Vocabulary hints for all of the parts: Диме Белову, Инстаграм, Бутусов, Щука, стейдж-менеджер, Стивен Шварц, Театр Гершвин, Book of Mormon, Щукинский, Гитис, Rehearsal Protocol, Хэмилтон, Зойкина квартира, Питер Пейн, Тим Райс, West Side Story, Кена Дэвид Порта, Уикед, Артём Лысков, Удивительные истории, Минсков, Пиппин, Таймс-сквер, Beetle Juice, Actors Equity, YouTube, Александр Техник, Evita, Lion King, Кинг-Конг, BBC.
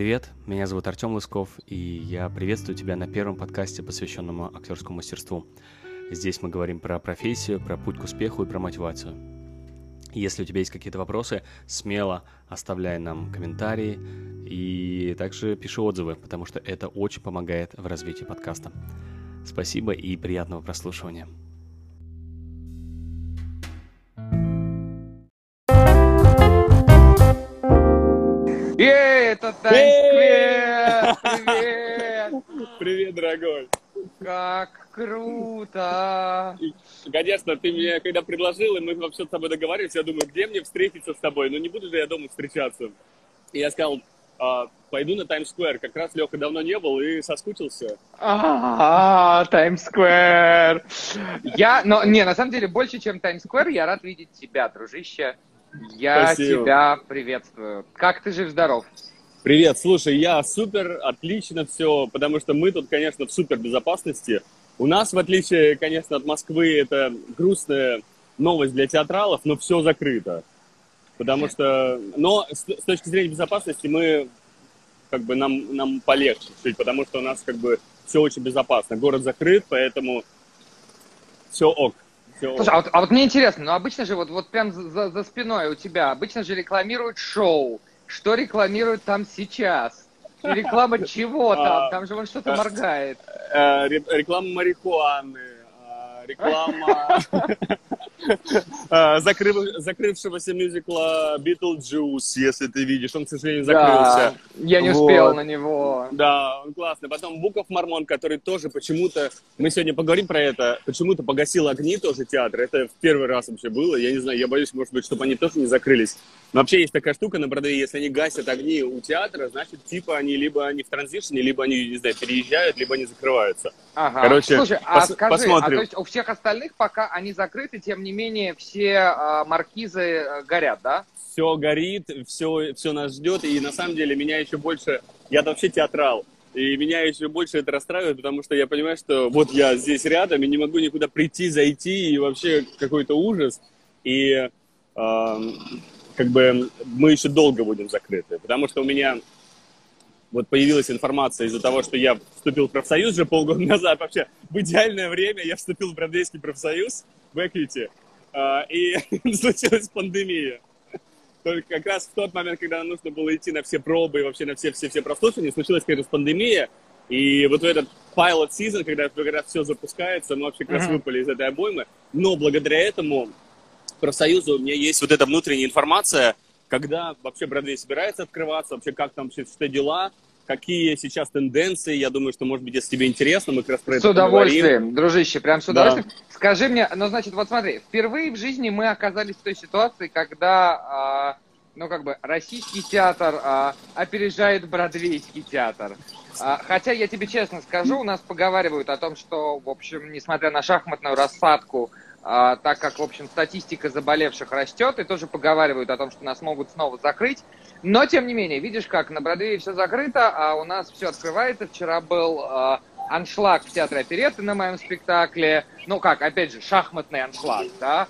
Привет, меня зовут Артём Лысков, и я приветствую тебя на первом подкасте, посвященному актерскому мастерству. Здесь мы говорим про профессию, про путь к успеху и про мотивацию. Если у тебя есть какие-то вопросы, смело оставляй нам комментарии и также пиши отзывы, потому что это очень помогает в развитии подкаста. Спасибо и приятного прослушивания. Это Таймс-сквер! Привет! Привет, дорогой! Как круто! И, конечно, ты мне когда предложил, и мы вообще с тобой договаривались, я думаю, где мне встретиться с тобой? Ну, не буду же я дома встречаться. И я сказал, пойду на Таймс-сквер. Как раз Лёха давно не был и соскучился. Таймс-сквер! На самом деле, больше, чем Таймс-сквер, я рад видеть тебя, дружище. Спасибо. Тебя приветствую. Как ты жив-здоров? Привет, слушай, я супер, отлично все, потому что мы тут, конечно, в супер безопасности. У нас, в отличие, конечно, от Москвы, это грустная новость для театралов, но все закрыто. Потому что, но с точки зрения безопасности мы, как бы, нам полегче жить, потому что у нас, как бы, все очень безопасно. Город закрыт, поэтому все ок. Слушай, а вот мне интересно, ну обычно же вот прям за спиной у тебя, обычно же рекламируют шоу. Что рекламируют там сейчас? Реклама чего там? Там же вон что-то моргает. Реклама марихуаны, реклама закрывшегося мюзикла Beetle Juice, если ты видишь. Он, к сожалению, закрылся. Я не успел на него. Да, он классный. Потом Book of Mormon, который тоже почему-то, мы сегодня поговорим про это, почему-то погасил огни тоже театр. Это в первый раз вообще было. Я не знаю, я боюсь, может быть, чтобы они тоже не закрылись. Но вообще есть такая штука на Бродвее, если они гасят огни у театра, значит, типа они либо они в транзишне, либо они, не знаю, переезжают, либо они закрываются. Ага. Короче, слушай, скажи, посмотрим. То есть у всех остальных пока они закрыты, тем не менее все маркизы горят, да? Все горит, все нас ждет, и на самом деле меня еще больше, я вообще театрал, и меня еще больше это расстраивает, потому что я понимаю, что вот я здесь рядом и не могу никуда прийти, зайти, и вообще какой-то ужас, и... как бы мы еще долго будем закрыты, потому что у меня вот появилась информация из-за того, что я вступил в профсоюз уже полгода назад, вообще в идеальное время я вступил в бродвейский профсоюз в Actors Equity, и случилась пандемия. Только как раз в тот момент, когда нам нужно было идти на все пробы и вообще на все прослушивания, случилась, конечно, пандемия, и вот в этот pilot season, когда все запускается, мы вообще как раз выпали из этой обоймы, но благодаря этому профсоюза у меня есть вот эта внутренняя информация, когда вообще Бродвей собирается открываться, вообще как там, что дела, какие сейчас тенденции. Я думаю, что, может быть, если тебе интересно, мы как раз про это поговорим. С удовольствием, дружище, прям с удовольствием. Да. Скажи мне, вот смотри, впервые в жизни мы оказались в той ситуации, когда, российский театр опережает бродвейский театр. Хотя, я тебе честно скажу, у нас поговаривают о том, что, в общем, несмотря на шахматную рассадку, так как, в общем, статистика заболевших растет, и тоже поговаривают о том, что нас могут снова закрыть. Но, тем не менее, видишь, как на Бродвее все закрыто, а у нас все открывается. Вчера был аншлаг в Театре Оперетты на моем спектакле. Шахматный аншлаг, да.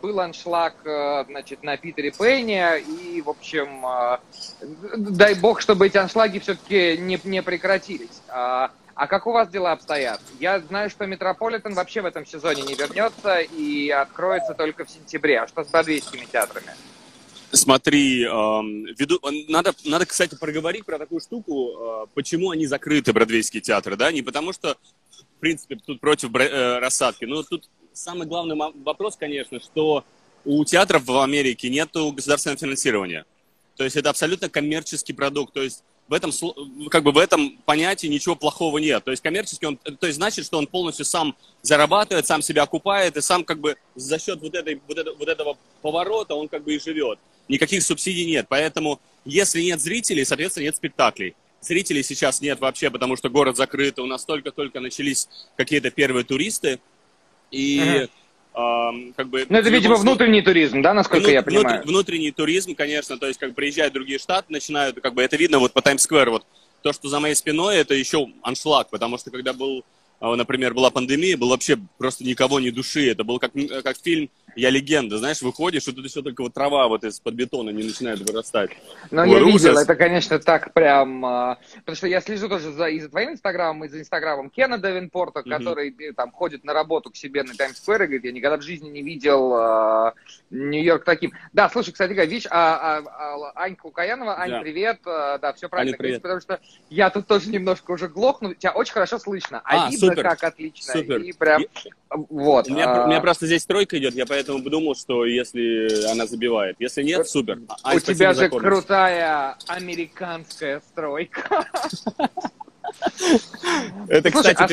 Был аншлаг, на Питере Пейне, и, в общем, дай бог, чтобы эти аншлаги все-таки не прекратились. А как у вас дела обстоят? Я знаю, что Метрополитен вообще в этом сезоне не вернется и откроется только в сентябре. А что с бродвейскими театрами? Смотри, надо, кстати, проговорить про такую штуку, почему они закрыты, бродвейские театры, да? Не потому что, в принципе, тут против рассадки. Но тут самый главный вопрос, конечно, что у театров в Америке нету государственного финансирования. То есть это абсолютно коммерческий продукт, то есть в этом понятии ничего плохого нет. То есть коммерческий, значит, что он полностью сам зарабатывает, сам себя окупает, и сам за счет вот этого поворота он и живет. Никаких субсидий нет. Поэтому если нет зрителей, соответственно, нет спектаклей. Зрителей сейчас нет вообще, потому что город закрыт, у нас только-только начались какие-то первые туристы. И... Ну, это, видимо, внутренний туризм, да, насколько я понимаю? Внутренний туризм, конечно, то есть, приезжают другие штаты, начинают, это видно вот по Таймс-скверу, вот то, что за моей спиной, это еще аншлаг, потому что, когда был, например, была пандемия, был вообще просто никого, ни души, это был как фильм Я легенда, знаешь, выходишь, и тут еще только вот трава вот из-под бетона не начинает вырастать. Ну, я видел, это, конечно, так прям... Потому что я слежу тоже за твоим Инстаграмом и за Инстаграмом Кена Дэвид Порта, который там ходит на работу к себе на Таймс-сквер и говорит, я никогда в жизни не видел Нью-Йорк таким. Да, слушай, кстати, видишь, Аньку Каянова, Ань, да. Привет, да, все правильно, Аня, привет. Потому что я тут тоже немножко уже глохну, тебя очень хорошо слышно, видно, супер. Как отлично, супер. И прям... Вот. У меня просто здесь тройка идет, я поэтому подумал, что если она забивает. Если нет, супер. У тебя же крутая американская стройка. Это, кстати,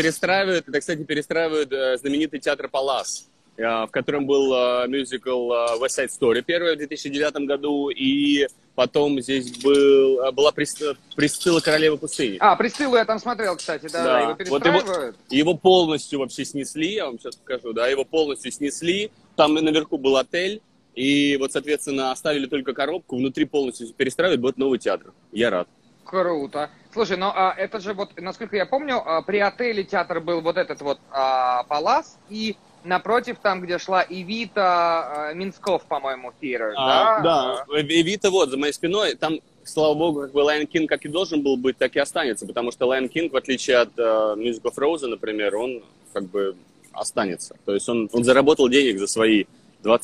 перестраивают знаменитый театр Палас, в котором был мюзикл West Side Story первый в 2009 году, и потом здесь была Присцилла «Королева пустыни». А, Присциллу я там смотрел, кстати, да, его перестраивают. Вот его полностью вообще снесли, я вам сейчас покажу, да, его полностью снесли, там наверху был отель, и вот, соответственно, оставили только коробку, внутри полностью перестраивают, будет новый театр. Я рад. Круто. Слушай, ну это же вот, насколько я помню, при отеле театр был вот этот вот Палас, и... Напротив, там, где шла Evita, Минсков, по-моему, театр, да? Да, Evita вот, за моей спиной. Там, слава богу, как бы Lion King как и должен был быть, так и останется. Потому что Lion King, в отличие от Music of Frozen, например, он как бы останется. То есть он заработал денег за свои 3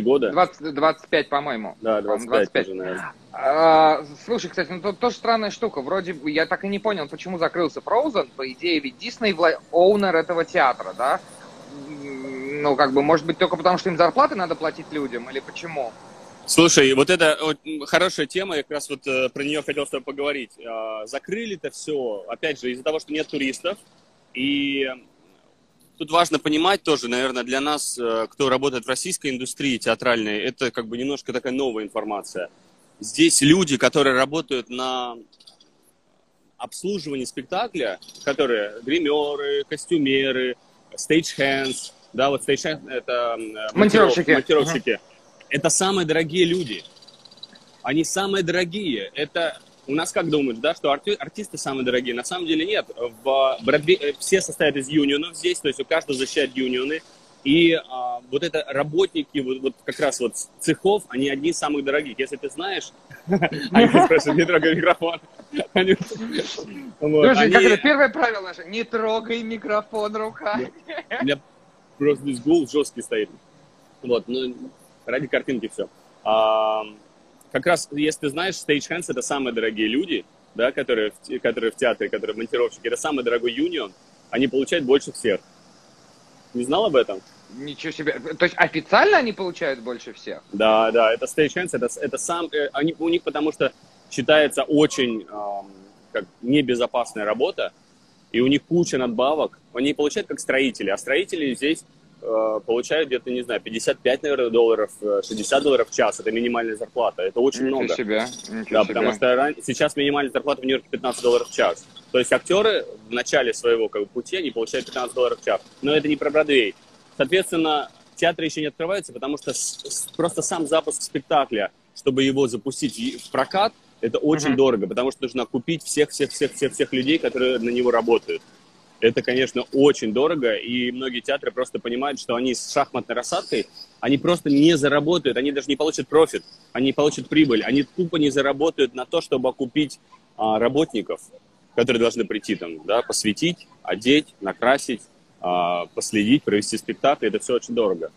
года? 25, по-моему. Да, 25. Тоже, наверное. Слушай, кстати, ну тут тоже странная штука. Вроде бы я так и не понял, почему закрылся Frozen. По идее, ведь Дисней оунер этого театра, да? Ну, как бы, может быть, только потому, что им зарплаты надо платить людям, или почему? Слушай, вот это вот, хорошая тема, я как раз вот про нее хотел с тобой поговорить. Закрыли-то все, опять же, из-за того, что нет туристов, и тут важно понимать тоже, наверное, для нас, кто работает в российской индустрии театральной, это как бы немножко такая новая информация. Здесь люди, которые работают на обслуживании спектакля, которые гримеры, костюмеры, стейджхендс, да, вот стейджхендс — это монтировщики. Это самые дорогие люди. Они самые дорогие. Это у нас как думают, да, что артисты самые дорогие? На самом деле нет. В Бродвее все состоят из юнионов здесь, то есть у каждого защищают юнионы. И вот это работники, вот как раз вот цехов, они одни из самых дорогих. Если ты знаешь, они спрашивают, не трогай микрофон. Слушай, как это первое правило наше? Не трогай микрофон руками. У меня просто здесь гул жесткий стоит. Вот, ну, ради картинки все. Как раз, если ты знаешь, стейджхендс — это самые дорогие люди, да, которые в театре, которые монтировщики, это самый дорогой юнион, они получают больше всех. Не знал об этом? Ничего себе. То есть официально они получают больше всех? Да, да. Это стейджхендс, это сам... у них потому что считается очень как небезопасная работа, и у них куча надбавок. Они получают как строители, а строители здесь получают где-то, не знаю, 55, наверное, долларов, 60 долларов в час. Это минимальная зарплата. Это очень много. Ничего себе. Да, потому что сейчас минимальная зарплата в Нью-Йорке 15 долларов в час. То есть актеры в начале своего как бы пути, они получают 15 долларов в час. Но это не про Бродвей. Соответственно, театры еще не открываются, потому что просто сам запуск спектакля, чтобы его запустить в прокат, это очень дорого, потому что нужно купить всех людей, которые на него работают. Это, конечно, очень дорого, и многие театры просто понимают, что они с шахматной рассадкой, они просто не заработают, они даже не получат профит, они не получат прибыль, они тупо не заработают на то, чтобы окупить работников, которые должны прийти там, да, посветить, одеть, накрасить, последить, провести спектакль. Это все очень дорого.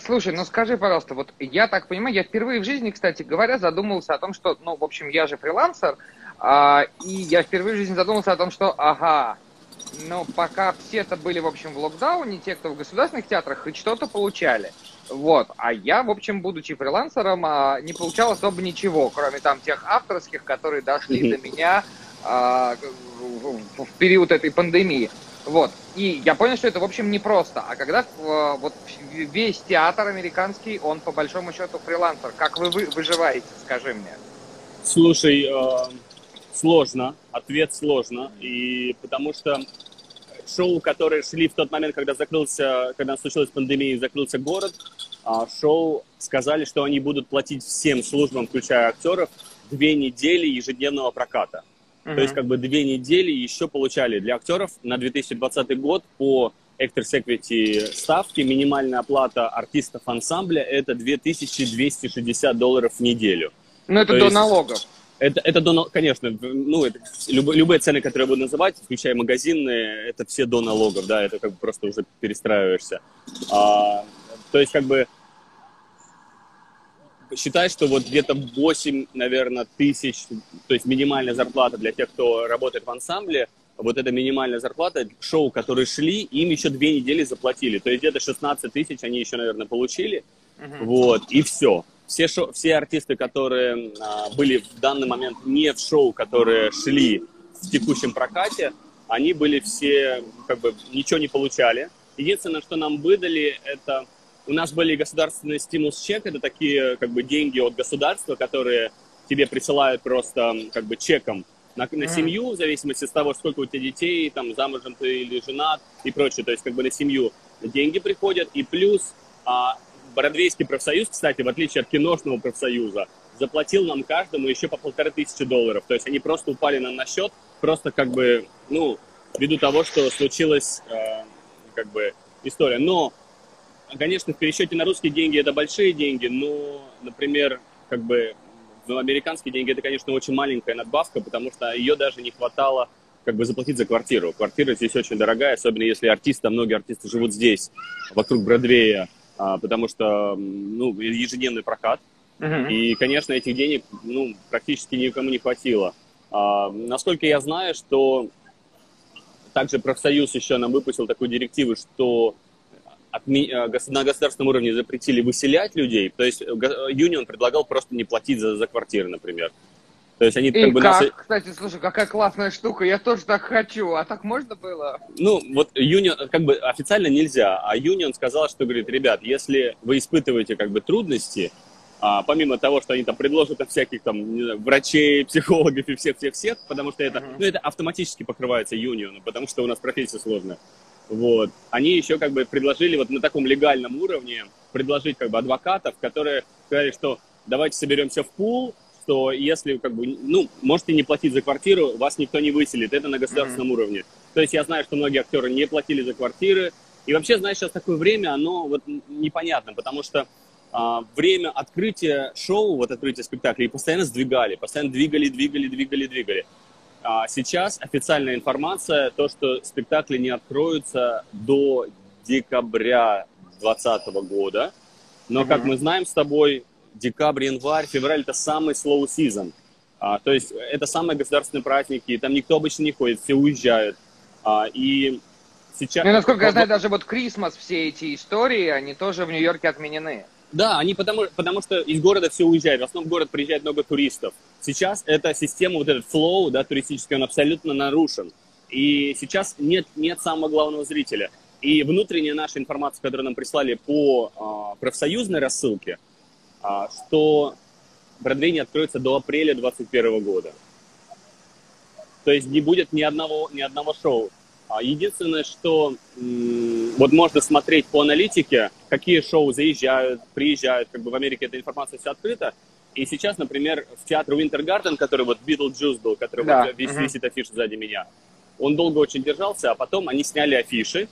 Слушай, ну скажи, пожалуйста, вот я так понимаю, я впервые в жизни, кстати говоря, задумался о том, что, ну, в общем, я же фрилансер, и я впервые в жизни задумался о том, что, ну, пока все-то были, в общем, в локдауне, те, кто в государственных театрах, хоть что-то получали. Вот, а я, в общем, будучи фрилансером, не получал особо ничего, кроме там тех авторских, которые дошли до меня в период этой пандемии. Вот. И я понял, что это, в общем, непросто. А когда вот весь театр американский, он по большому счету фрилансер, как вы выживаете, скажи мне? Слушай, сложно. Ответ сложно. И потому что шоу, которые шли в тот момент, когда случилась пандемия и закрылся город, шоу сказали, что они будут платить всем службам, включая актеров, 2 недели ежедневного проката. То есть, как бы, 2 недели еще получали для актеров на 2020 год по Actors Equity ставки, минимальная оплата артистов ансамбля – это $2260 в неделю. Но это до налогов. Это до, конечно, ну, это, любые цены, которые я буду называть, включая магазины, это все до налогов, да, это как бы просто уже перестраиваешься. То есть, как бы, считай, что вот где-то 8, наверное, тысяч, то есть минимальная зарплата для тех, кто работает в ансамбле, вот эта минимальная зарплата, шоу, которые шли, им еще 2 недели заплатили, то есть где-то 16 тысяч они еще, наверное, получили, вот, и все. Все артисты, которые были в данный момент не в шоу, которые шли в текущем прокате, они были все, как бы, ничего не получали. Единственное, что нам выдали, это... У нас были государственные стимулс-чек, это такие, как бы, деньги от государства, которые тебе присылают просто, как бы, чеком на семью, в зависимости от того, сколько у тебя детей, там, замужем ты или женат и прочее. То есть, как бы, на семью деньги приходят, и плюс... Бродвейский профсоюз, кстати, в отличие от киношного профсоюза, заплатил нам каждому еще по $1500. То есть они просто упали нам на счет, просто, как бы, ну, ввиду того, что случилась, как бы, история. Но, конечно, в пересчете на русские деньги это большие деньги, но, например, как бы, ну, американские деньги это, конечно, очень маленькая надбавка, потому что ее даже не хватало, как бы, заплатить за квартиру. Квартира здесь очень дорогая, особенно если артисты, многие артисты живут здесь, вокруг Бродвея, потому что, ну, ежедневный прокат, и, конечно, этих денег, ну, практически никому не хватило. Насколько я знаю, что также профсоюз еще нам выпустил такую директиву, что на государственном уровне запретили выселять людей, то есть Юнион предлагал просто не платить за квартиры, например. То есть они, как бы, как? Нас... Кстати, слушай, какая классная штука, я тоже так хочу, а так можно было? Ну, вот Union, как бы, официально нельзя, а Union сказал, что, говорит, ребят, если вы испытываете, как бы, трудности, помимо того, что они там предложат всяких там, не знаю, врачей, психологов и всех-всех-всех, потому что это, ну, это автоматически покрывается Union, потому что у нас профессия сложная, вот, они еще, как бы, предложили вот на таком легальном уровне предложить, как бы, адвокатов, которые сказали, что давайте соберемся в пул, что если, как бы, ну, можете не платить за квартиру, вас никто не выселит, это на государственном уровне. То есть я знаю, что многие актеры не платили за квартиры. И вообще, знаешь, сейчас такое время, оно вот непонятно, потому что время открытия шоу, вот открытия спектаклей, постоянно сдвигали, постоянно двигали. Сейчас официальная информация, то, что спектакли не откроются до декабря 2020 года. Но, как мы знаем с тобой... Декабрь, январь, февраль – это самый slow season. То есть это самые государственные праздники, там никто обычно не ходит, все уезжают. И сейчас… Ну, насколько я знаю, даже вот Крисмас, все эти истории, они тоже в Нью-Йорке отменены. Да, они потому что из города все уезжают, в основном в город приезжает много туристов. Сейчас эта система, вот этот flow, да, туристический, он абсолютно нарушен. И сейчас нет самого главного зрителя. И внутренняя наша информация, которую нам прислали по профсоюзной рассылке, что Бродвей не откроется до апреля 2021 года. То есть не будет ни одного шоу. Единственное, что вот можно смотреть по аналитике, какие шоу заезжают, приезжают. Как бы в Америке эта информация вся открыта. И сейчас, например, в театре Winter Garden, который вот Beetle Juice был, который вот висит афиш сзади меня, он долго очень держался, а потом они сняли афиши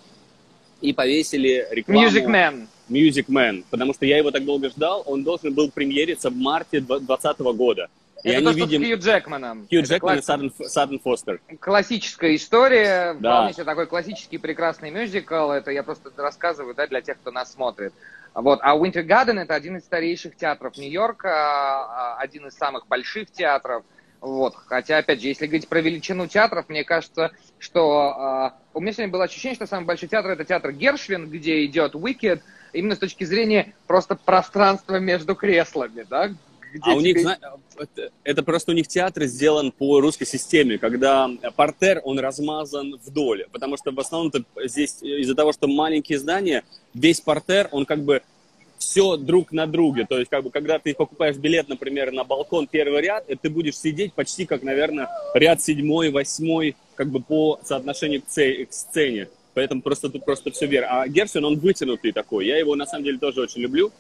и повесили рекламу. Music Man. Music Man, потому что я его так долго ждал, он должен был премьериться в марте 2020 года. И это они то, видим... с Кью Джекманом. Кью Джекман и Садден Фостер. Классическая история, вполне себе такой классический прекрасный мюзикл, это я просто рассказываю, да, для тех, кто нас смотрит. Вот. А Winter Garden это один из старейших театров Нью-Йорка, один из самых больших театров. Вот. Хотя, опять же, если говорить про величину театров, мне кажется, что... у меня сегодня было ощущение, что самый большой театр – это театр Гершвин, где идет «Уикед», именно с точки зрения просто пространства между креслами, да? Где у них, это просто у них театр сделан по русской системе, когда партер, он размазан вдоль, потому что в основном-то здесь из-за того, что маленькие здания, весь партер, он как бы все друг на друге, то есть как бы когда ты покупаешь билет, например, на балкон первый ряд, ты будешь сидеть почти как, наверное, ряд 7-й, 8-й, как бы по соотношению к сцене. Поэтому просто тут просто все вверх. А Гершвин, он вытянутый такой. Я его, на самом деле, тоже очень люблю.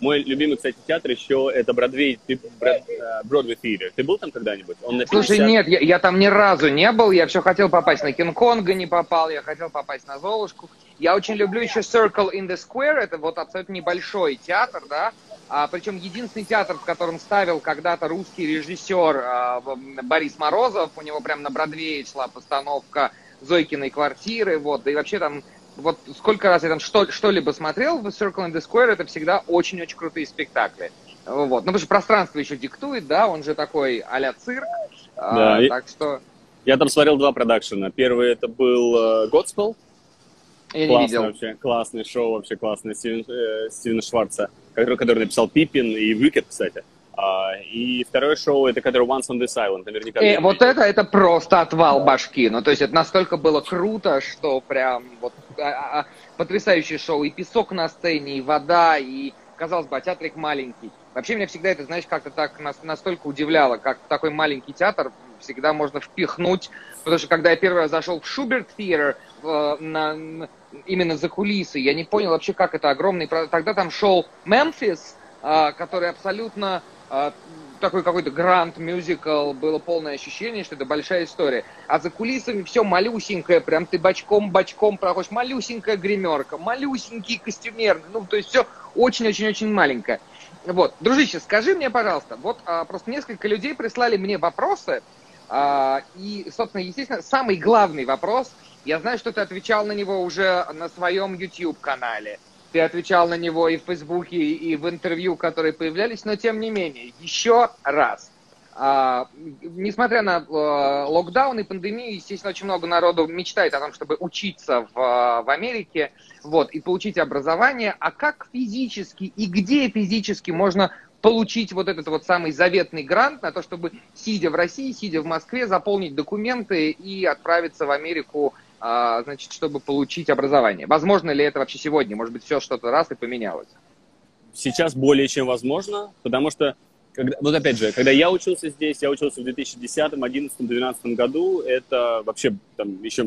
Мой любимый, кстати, театр еще это Бродвей Театр. Ты был там когда-нибудь? Слушай, нет, я там ни разу не был. Я все хотел попасть на Кинг-Конга, не попал. Я хотел попасть на Золушку. Я очень люблю еще Circle in the Square. Это вот абсолютно небольшой театр, да. Причем единственный театр, в котором ставил когда-то русский режиссер Борис Морозов. У него прям на Бродвее шла постановка Зойкиной квартиры. Вот. Да и вообще там... Вот сколько раз я там что-либо смотрел в Circle in the Square, это всегда очень-очень крутые спектакли. Вот. Ну, потому что пространство еще диктует, да, он же такой а-ля цирк. Да, так что... Я там смотрел два продакшена. Первый это был Godspell. Я классный, не видел. Вообще, классное шоу, вообще классное Стивена Шварца, который написал Пиппин и Уикед, кстати. И второе шоу, это который Once on this Island, наверняка. Вот это просто отвал башки. Ну, то есть это настолько было круто, что прям вот потрясающее шоу. И песок на сцене, и вода, и, казалось бы, а театрик маленький. Вообще меня всегда это, знаешь, как-то так настолько удивляло, как такой маленький театр всегда можно впихнуть. Потому что когда я первый раз зашел в Шуберт-театр, именно за кулисы, я не понял вообще, как это огромный... Тогда там шел Мемфис, который абсолютно... такой какой-то гранд-мюзикл, было полное ощущение, что это большая история. А за кулисами все малюсенькое, прям ты бочком-бочком проходишь, малюсенькая гримерка, малюсенький костюмер, ну, то есть все очень-очень-очень маленькое. Вот, дружище, скажи мне, пожалуйста, вот просто несколько людей прислали мне вопросы, и, собственно, естественно, самый главный вопрос, я знаю, что ты отвечал на него уже на своем YouTube-канале. Ты отвечал на него и в Фейсбуке, и в интервью, которые появлялись, но тем не менее, еще раз. Несмотря на локдаун и пандемию, естественно, очень много народу мечтает о том, чтобы учиться в Америке, вот, и получить образование. А как физически и где физически можно получить вот этот вот самый заветный грант на то, чтобы, сидя в России, сидя в Москве, заполнить документы и отправиться в Америку, значит, чтобы получить образование. Возможно ли это вообще сегодня? Может быть, все что-то раз и поменялось? Сейчас более чем возможно, потому что, вот опять же, когда я учился здесь, я учился в 2010, 2011, 2012 году, это вообще там еще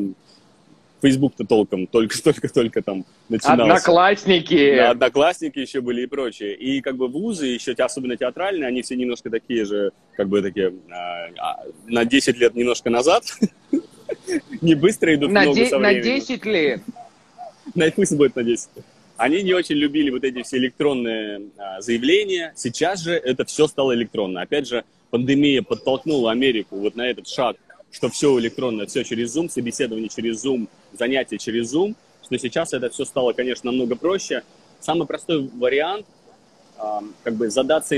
Facebook-то толком только-только-только там начинался. Одноклассники! Да, Одноклассники еще были и прочее. И как бы вузы, еще особенно театральные, они все немножко такие же, как бы такие, на 10 лет немножко назад. Не быстро идут на ногу со временем. На 10 лет. Пусть будет на 10 лет. Они не очень любили вот эти все электронные заявления. Сейчас же это все стало электронно. Опять же, пандемия подтолкнула Америку вот на этот шаг, что все электронно, все через Zoom, собеседование через Zoom, занятия через Zoom, что сейчас это все стало, конечно, намного проще. Самый простой вариант, как бы задаться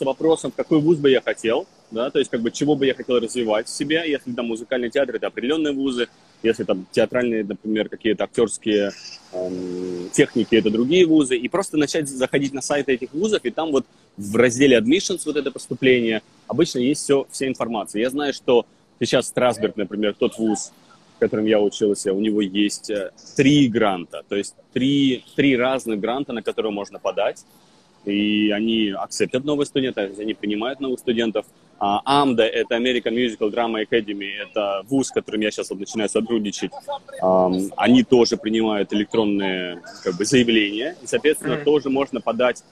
вопросом, какой вуз бы я хотел, да, то есть как бы чего бы я хотел развивать в себе, если там музыкальный театр, это определенные вузы, если там театральные, например, какие-то актерские техники, это другие вузы, и просто начать заходить на сайты этих вузов, и там вот в разделе admissions, вот это поступление, обычно есть вся информация. Я знаю, что сейчас Страсберг, например, тот вуз, в котором я учился, у него есть 3 гранта, то есть 3 разных гранта, на которые можно подать. И они акцептят новых студентов, они принимают новых студентов. AMDA – это American Musical Drama Academy, это вуз, с которым я сейчас вот начинаю сотрудничать. Они тоже принимают электронные как бы заявления, и, соответственно, тоже можно подать.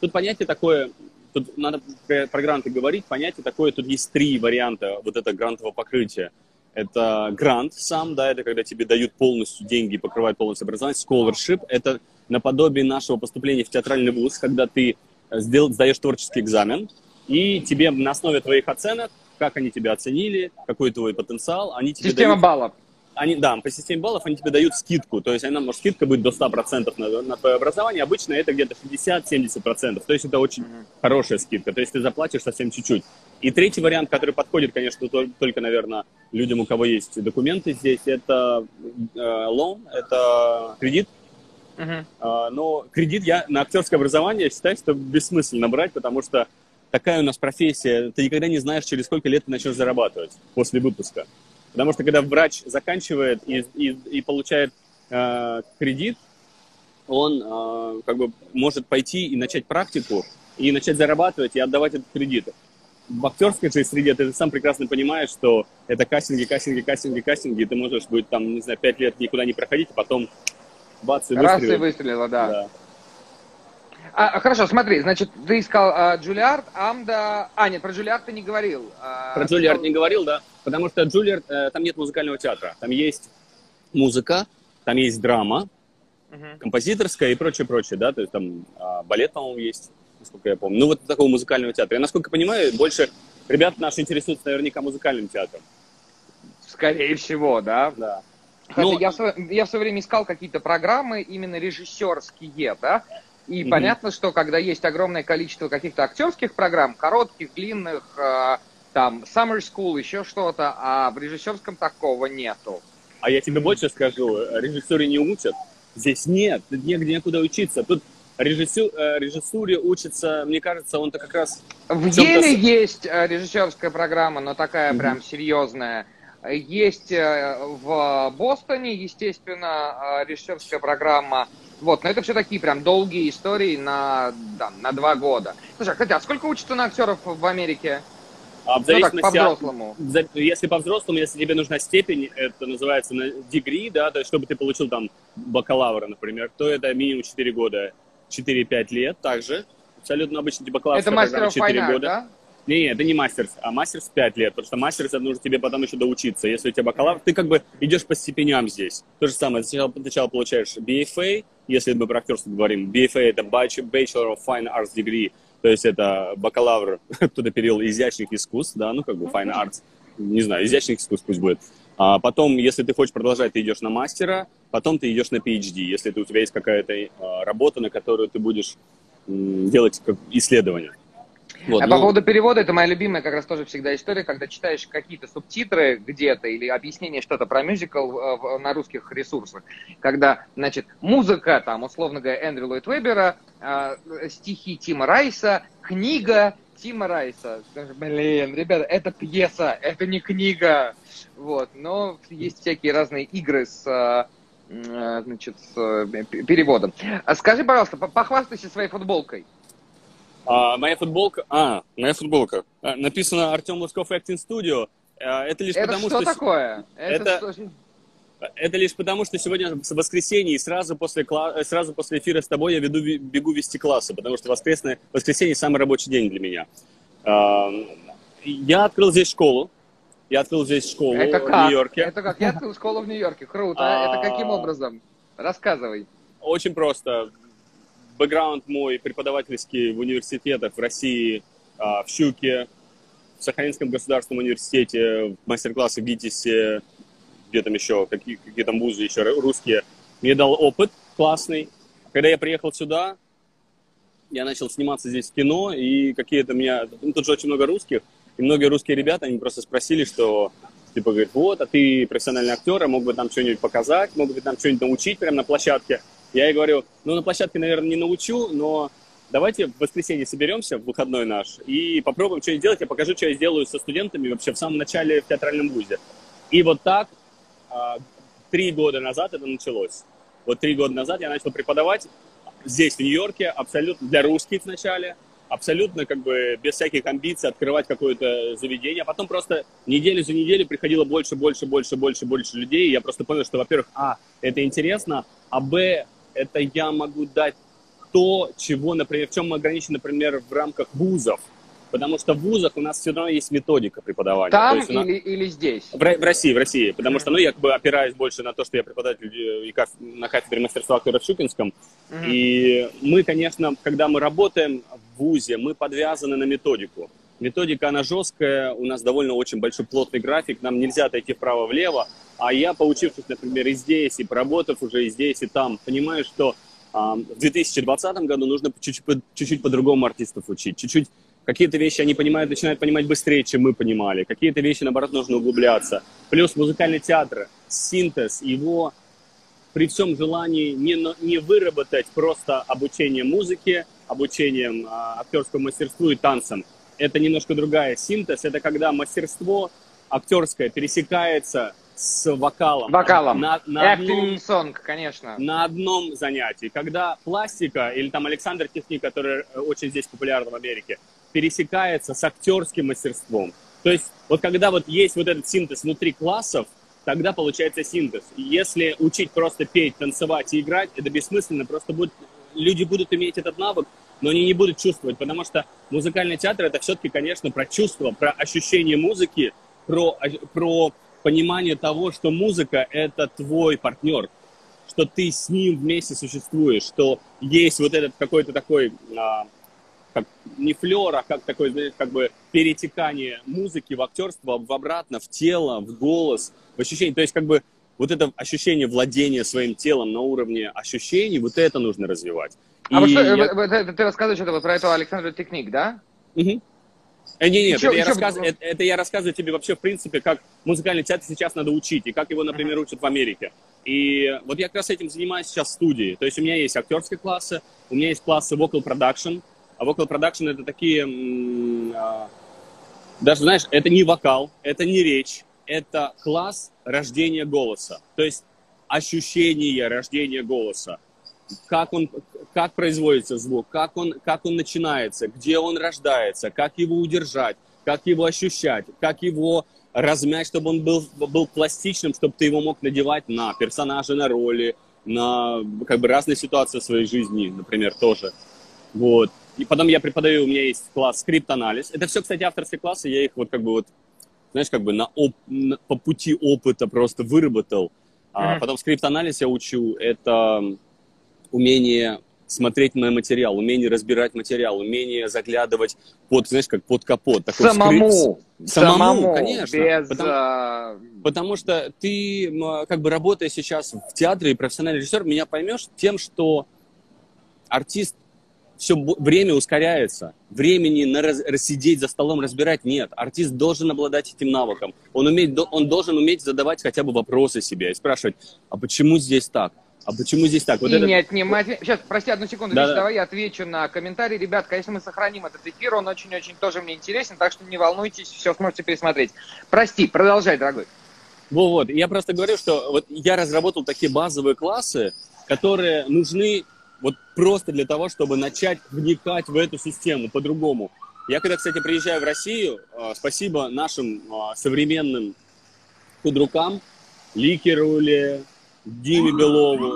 Тут понятие такое, тут надо про гранты говорить, понятие такое, тут есть 3 варианта вот этого грантового покрытия. Это грант сам, да, это когда тебе дают полностью деньги, покрывают полностью образование. Scholarship – это наподобие нашего поступления в театральный вуз, когда ты сдаешь творческий экзамен, и тебе на основе твоих оценок, как они тебя оценили, какой твой потенциал, они тебе дают... Система баллов. Да, по системе баллов они тебе дают скидку, то есть она может скидка будет до 100% на твое образование, обычно это где-то 60-70%, то есть это очень хорошая скидка, то есть ты заплатишь совсем чуть-чуть. И третий вариант, который подходит, конечно, только, наверное, людям, у кого есть документы здесь, это loan, это кредит. Но кредит на актерское образование, я считаю, что бессмысленно брать, потому что такая у нас профессия, ты никогда не знаешь, через сколько лет ты начнешь зарабатывать после выпуска. Потому что когда врач заканчивает и получает кредит, он как бы может пойти и начать практику, и начать зарабатывать, и отдавать этот кредит. В актерской же среде ты сам прекрасно понимаешь, что это кастинги, и ты можешь быть там, не знаю, 5 лет никуда не проходить, а потом... Бац, и выстрелила. Раз и выстрелила, да. Хорошо, смотри, значит, ты искал Джулиард, Амда... А, нет, про Джулиард ты не говорил. Про Джулиард не говорил, да, потому что Джулиард, там нет музыкального театра. Там есть музыка, там есть драма, композиторская и прочее-прочее, да, то есть там балет, по-моему, есть, насколько я помню. Ну, вот такого музыкального театра. Я, насколько понимаю, больше ребят наши интересуются наверняка музыкальным театром. Скорее всего, да. Да. Хотя но... я в свое время искал какие-то программы именно режиссерские, да, и понятно, что когда есть огромное количество каких-то актерских программ, коротких, длинных, там, summer school, еще что-то, а в режиссерском такого нету. А я тебе больше скажу, режиссеры не учат, здесь нет, некуда учиться, тут режиссуре учится, мне кажется, он-то как раз... В Еле есть режиссерская программа, но такая прям серьезная. Есть в Бостоне, естественно, режиссерская программа. Вот, но это все такие прям долгие истории на 2 года. Слушай, хотя, сколько учатся на актеров в Америке? В зависимости так, по-взрослому. Если по-взрослому, если тебе нужна степень, это называется degree, да, то есть чтобы ты получил там бакалавра, например, то это минимум 4 года, 4-5 лет также. Абсолютно обычно бакалаврская программа 4 года. Да? Не, это не мастерс, а мастерс 5 лет, потому что мастерс нужно тебе потом еще доучиться. Если у тебя бакалавр, ты как бы идешь по степеням здесь. То же самое, сначала получаешь BFA, если мы про актерство говорим. BFA – это Bachelor of Fine Arts Degree, то есть это бакалавр, кто-то перевел изящных искусств, да, ну как бы Fine Arts, не знаю, изящных искусств пусть будет. А потом, если ты хочешь продолжать, ты идешь на мастера, потом ты идешь на PhD, если у тебя есть какая-то работа, на которую ты будешь делать как исследование. Вот, по поводу перевода, это моя любимая как раз тоже всегда история, когда читаешь какие-то субтитры где-то или объяснение что-то про мюзикл на русских ресурсах, когда, значит, музыка, там, условно говоря, Эндрю Ллойд Веббера, стихи Тима Райса, книга Тима Райса. Блин, ребята, это пьеса, это не книга. Вот, но есть всякие разные игры с... значит, с переводом. Скажи, пожалуйста, похвастайся своей футболкой. Моя футболка. Написано «Артём Лысков Acting Studio». Это лишь это потому, что... такое? Это лишь потому, что сегодня воскресенье, и сразу после эфира с тобой я бегу вести классы, потому что воскресенье – самый рабочий день для меня. Я открыл здесь школу это в Нью-Йорке. Это как? Я открыл школу в Нью-Йорке. Круто. Это каким образом? Рассказывай. Очень просто. Бэкграунд мой преподавательский в университетах в России, в Щуке, в Сахалинском государственном университете, мастер-классы в ГИТИСе, где там еще, какие там вузы еще русские. Мне дал опыт классный. Когда я приехал сюда, я начал сниматься здесь в кино, и какие-то меня... Тут же очень много русских, и многие русские ребята, они просто спросили, что... Типа, говорит, вот, а ты профессиональный актер, а мог бы там что-нибудь показать, мог бы там что-нибудь научить прямо на площадке. Я ей говорю, ну, на площадке, наверное, не научу, но давайте в воскресенье соберемся, в выходной наш, и попробуем что-нибудь делать. Я покажу, что я сделаю со студентами вообще в самом начале в театральном вузе. И вот так 3 года назад это началось. Вот 3 года назад я начал преподавать здесь, в Нью-Йорке, абсолютно для русских вначале, абсолютно как бы без всяких амбиций открывать какое-то заведение. А потом просто неделю за неделю приходило больше людей. И я просто понял, что, во-первых, это интересно, а б... это я могу дать то, чего, например, в чем мы ограничены, например, в рамках вузов. Потому что в вузах у нас все равно есть методика преподавания. Там есть, или здесь? В России. Потому что, я как бы опираюсь больше на то, что я преподаватель на кафедре мастерства актера в Щукинском. И мы, конечно, когда мы работаем в вузе, мы подвязаны на методику. Методика, она жесткая, у нас довольно очень большой плотный график, нам нельзя отойти вправо-влево. А я, поучившись, например, и здесь, и поработав уже и здесь, и там, понимаю, что в 2020 году нужно чуть-чуть по-другому артистов учить. Чуть-чуть какие-то вещи они начинают понимать быстрее, чем мы понимали. Какие-то вещи, наоборот, нужно углубляться. Плюс музыкальный театр, синтез, его при всем желании не выработать просто обучением музыке, обучением актерскому мастерству и танцам. Это немножко другая синтез. Это когда мастерство актерское пересекается с вокалом. На acting song, конечно. На одном занятии. Когда пластика, или там Александр Техник, который очень здесь популярен в Америке, пересекается с актерским мастерством. То есть, вот когда вот есть вот этот синтез внутри классов, тогда получается синтез. И если учить просто петь, танцевать и играть, это бессмысленно. Люди будут иметь этот навык, но они не будут чувствовать, потому что музыкальный театр – это все-таки, конечно, про чувства, про ощущение музыки, про понимание того, что музыка – это твой партнер, что ты с ним вместе существуешь, что есть вот этот какой-то такой, как, не флер, а как такое, знаете, как бы перетекание музыки в актерство, в обратно, в тело, в голос, в ощущение. То есть как бы вот это ощущение владения своим телом на уровне ощущений, вот это нужно развивать. А вот ты рассказываешь это вот про этого Александра Техник, да? Угу. Нет, это я рассказываю тебе вообще, в принципе, как музыкальный театр сейчас надо учить, и как его, например, учат в Америке. И вот я как раз этим занимаюсь сейчас в студии. То есть у меня есть актерские классы, у меня есть классы vocal production. А vocal production — это такие, даже, знаешь, это не вокал, это не речь, это класс рождения голоса. То есть ощущение рождения голоса. Как производится звук, как он начинается, где он рождается, как его удержать, как его ощущать, как его размять, чтобы он был пластичным, чтобы ты его мог надевать на персонажа, на роли, на как бы разные ситуации в своей жизни, например, тоже. Вот. И потом я преподаю, у меня есть класс скрипт-анализ. Это все, кстати, авторские классы, я их вот как бы вот, знаешь, как бы по пути опыта просто выработал. А потом скрипт-анализ я учу, это умение смотреть на материал, умение разбирать материал, умение заглядывать под, знаешь, как под капот. Такой Самому, конечно. Без... Потому что ты, как бы работая сейчас в театре и профессиональный режиссер, меня поймешь тем, что артист все время ускоряется. Времени на сидеть за столом, разбирать нет. Артист должен обладать этим навыком. Он должен уметь задавать хотя бы вопросы себе и спрашивать, а почему здесь так? А почему здесь так? Вот это... не отнимать... Сейчас, прости, одну секунду, Витя, давай я отвечу на комментарий. Ребят, конечно, мы сохраним этот эфир, он очень-очень тоже мне интересен, так что не волнуйтесь, все сможете пересмотреть. Прости, продолжай, дорогой. Вот, я просто говорю, что вот я разработал такие базовые классы, которые нужны вот просто для того, чтобы начать вникать в эту систему по-другому. Я когда, кстати, приезжаю в Россию, спасибо нашим современным худрукам, Ликеруле, Диме Белову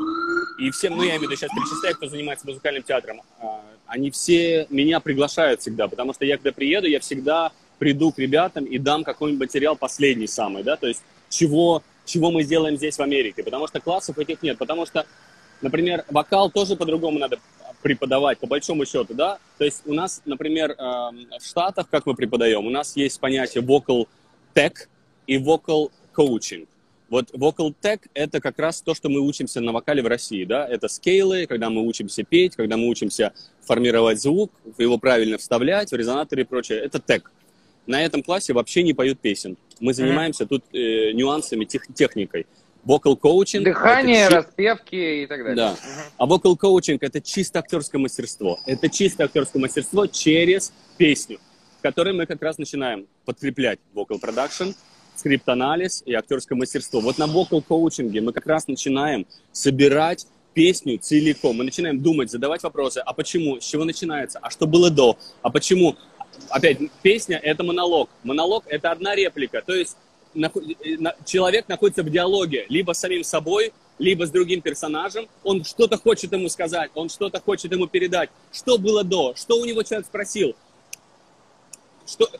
и всем, ну я имею в виду сейчас перечисляю, кто занимается музыкальным театром, они все меня приглашают всегда, потому что я когда приеду, я всегда приду к ребятам и дам какой-нибудь материал последний самый, да, то есть чего мы сделаем здесь в Америке, потому что классов этих нет, потому что, например, вокал тоже по-другому надо преподавать, по большому счету, да, то есть у нас, например, в Штатах, как мы преподаем, у нас есть понятие vocal tech и vocal coaching. Вот vocal tech – это как раз то, что мы учимся на вокале в России, да, это скейлы, когда мы учимся петь, когда мы учимся формировать звук, его правильно вставлять в резонаторы и прочее, это тек. На этом классе вообще не поют песен, мы занимаемся тут нюансами, техникой. Vocal coaching – дыхание, распевки и так далее. Да. А vocal coaching – это чисто актерское мастерство, через песню, которой мы как раз начинаем подкреплять vocal production, скрипт-анализ и актерское мастерство. Вот на вокал-коучинге мы как раз начинаем собирать песню целиком. Мы начинаем думать, задавать вопросы, а почему, с чего начинается, а что было до, а почему. Опять, песня – это монолог. Монолог – это одна реплика. То есть человек находится в диалоге либо с самим собой, либо с другим персонажем. Он что-то хочет ему сказать, он что-то хочет ему передать. Что было до, что у него человек спросил.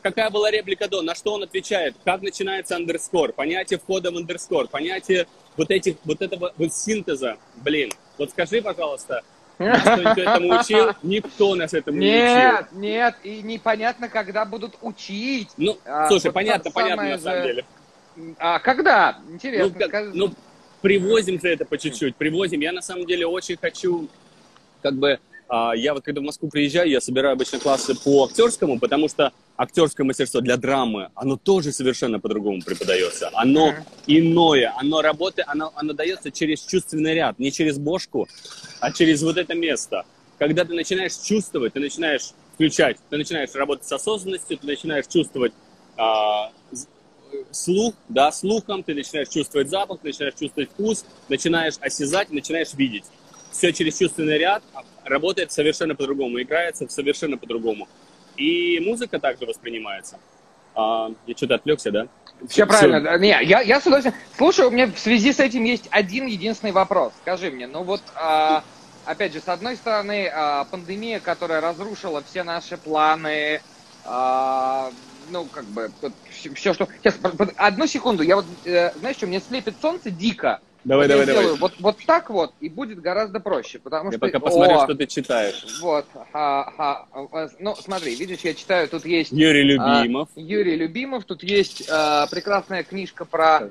Какая была реплика до, на что он отвечает, как начинается андерскор, понятие входа в андерскор, понятие этого синтеза. Блин, вот скажи, пожалуйста, кто-нибудь этому учил? Никто нас этому не учил. Нет, и непонятно, когда будут учить. Ну, слушай, понятно, на самом деле. А когда? Интересно. Ну, привозим же это по чуть-чуть, Я на самом деле очень хочу, как бы, я вот когда в Москву приезжаю, я собираю обычно классы по актерскому, потому что актерское мастерство для драмы, оно тоже совершенно по-другому преподается. Оно иное, оно дается через чувственный ряд, не через бошку, а через вот это место. Когда ты начинаешь чувствовать, ты начинаешь включать, ты начинаешь работать с осознанностью, ты начинаешь чувствовать слух, да, слухом, ты начинаешь чувствовать запах, ты начинаешь чувствовать вкус, начинаешь осязать, начинаешь видеть. Все через чувственный ряд работает совершенно по-другому, играется совершенно по-другому. И музыка также воспринимается. Я что-то отвлекся, да? Все правильно. Не, я с удовольствием. Слушай, у меня в связи с этим есть один единственный вопрос. Скажи мне, ну вот опять же, с одной стороны, пандемия, которая разрушила все наши планы, ну, как бы, все, что... Сейчас, одну секунду, я вот, знаешь что, мне слепит солнце дико. Давай. Вот так вот, и будет гораздо проще, потому что... Я пока посмотрю, что ты читаешь. Вот, ну, смотри, видишь, я читаю, тут есть... Юрий Любимов, тут есть прекрасная книжка про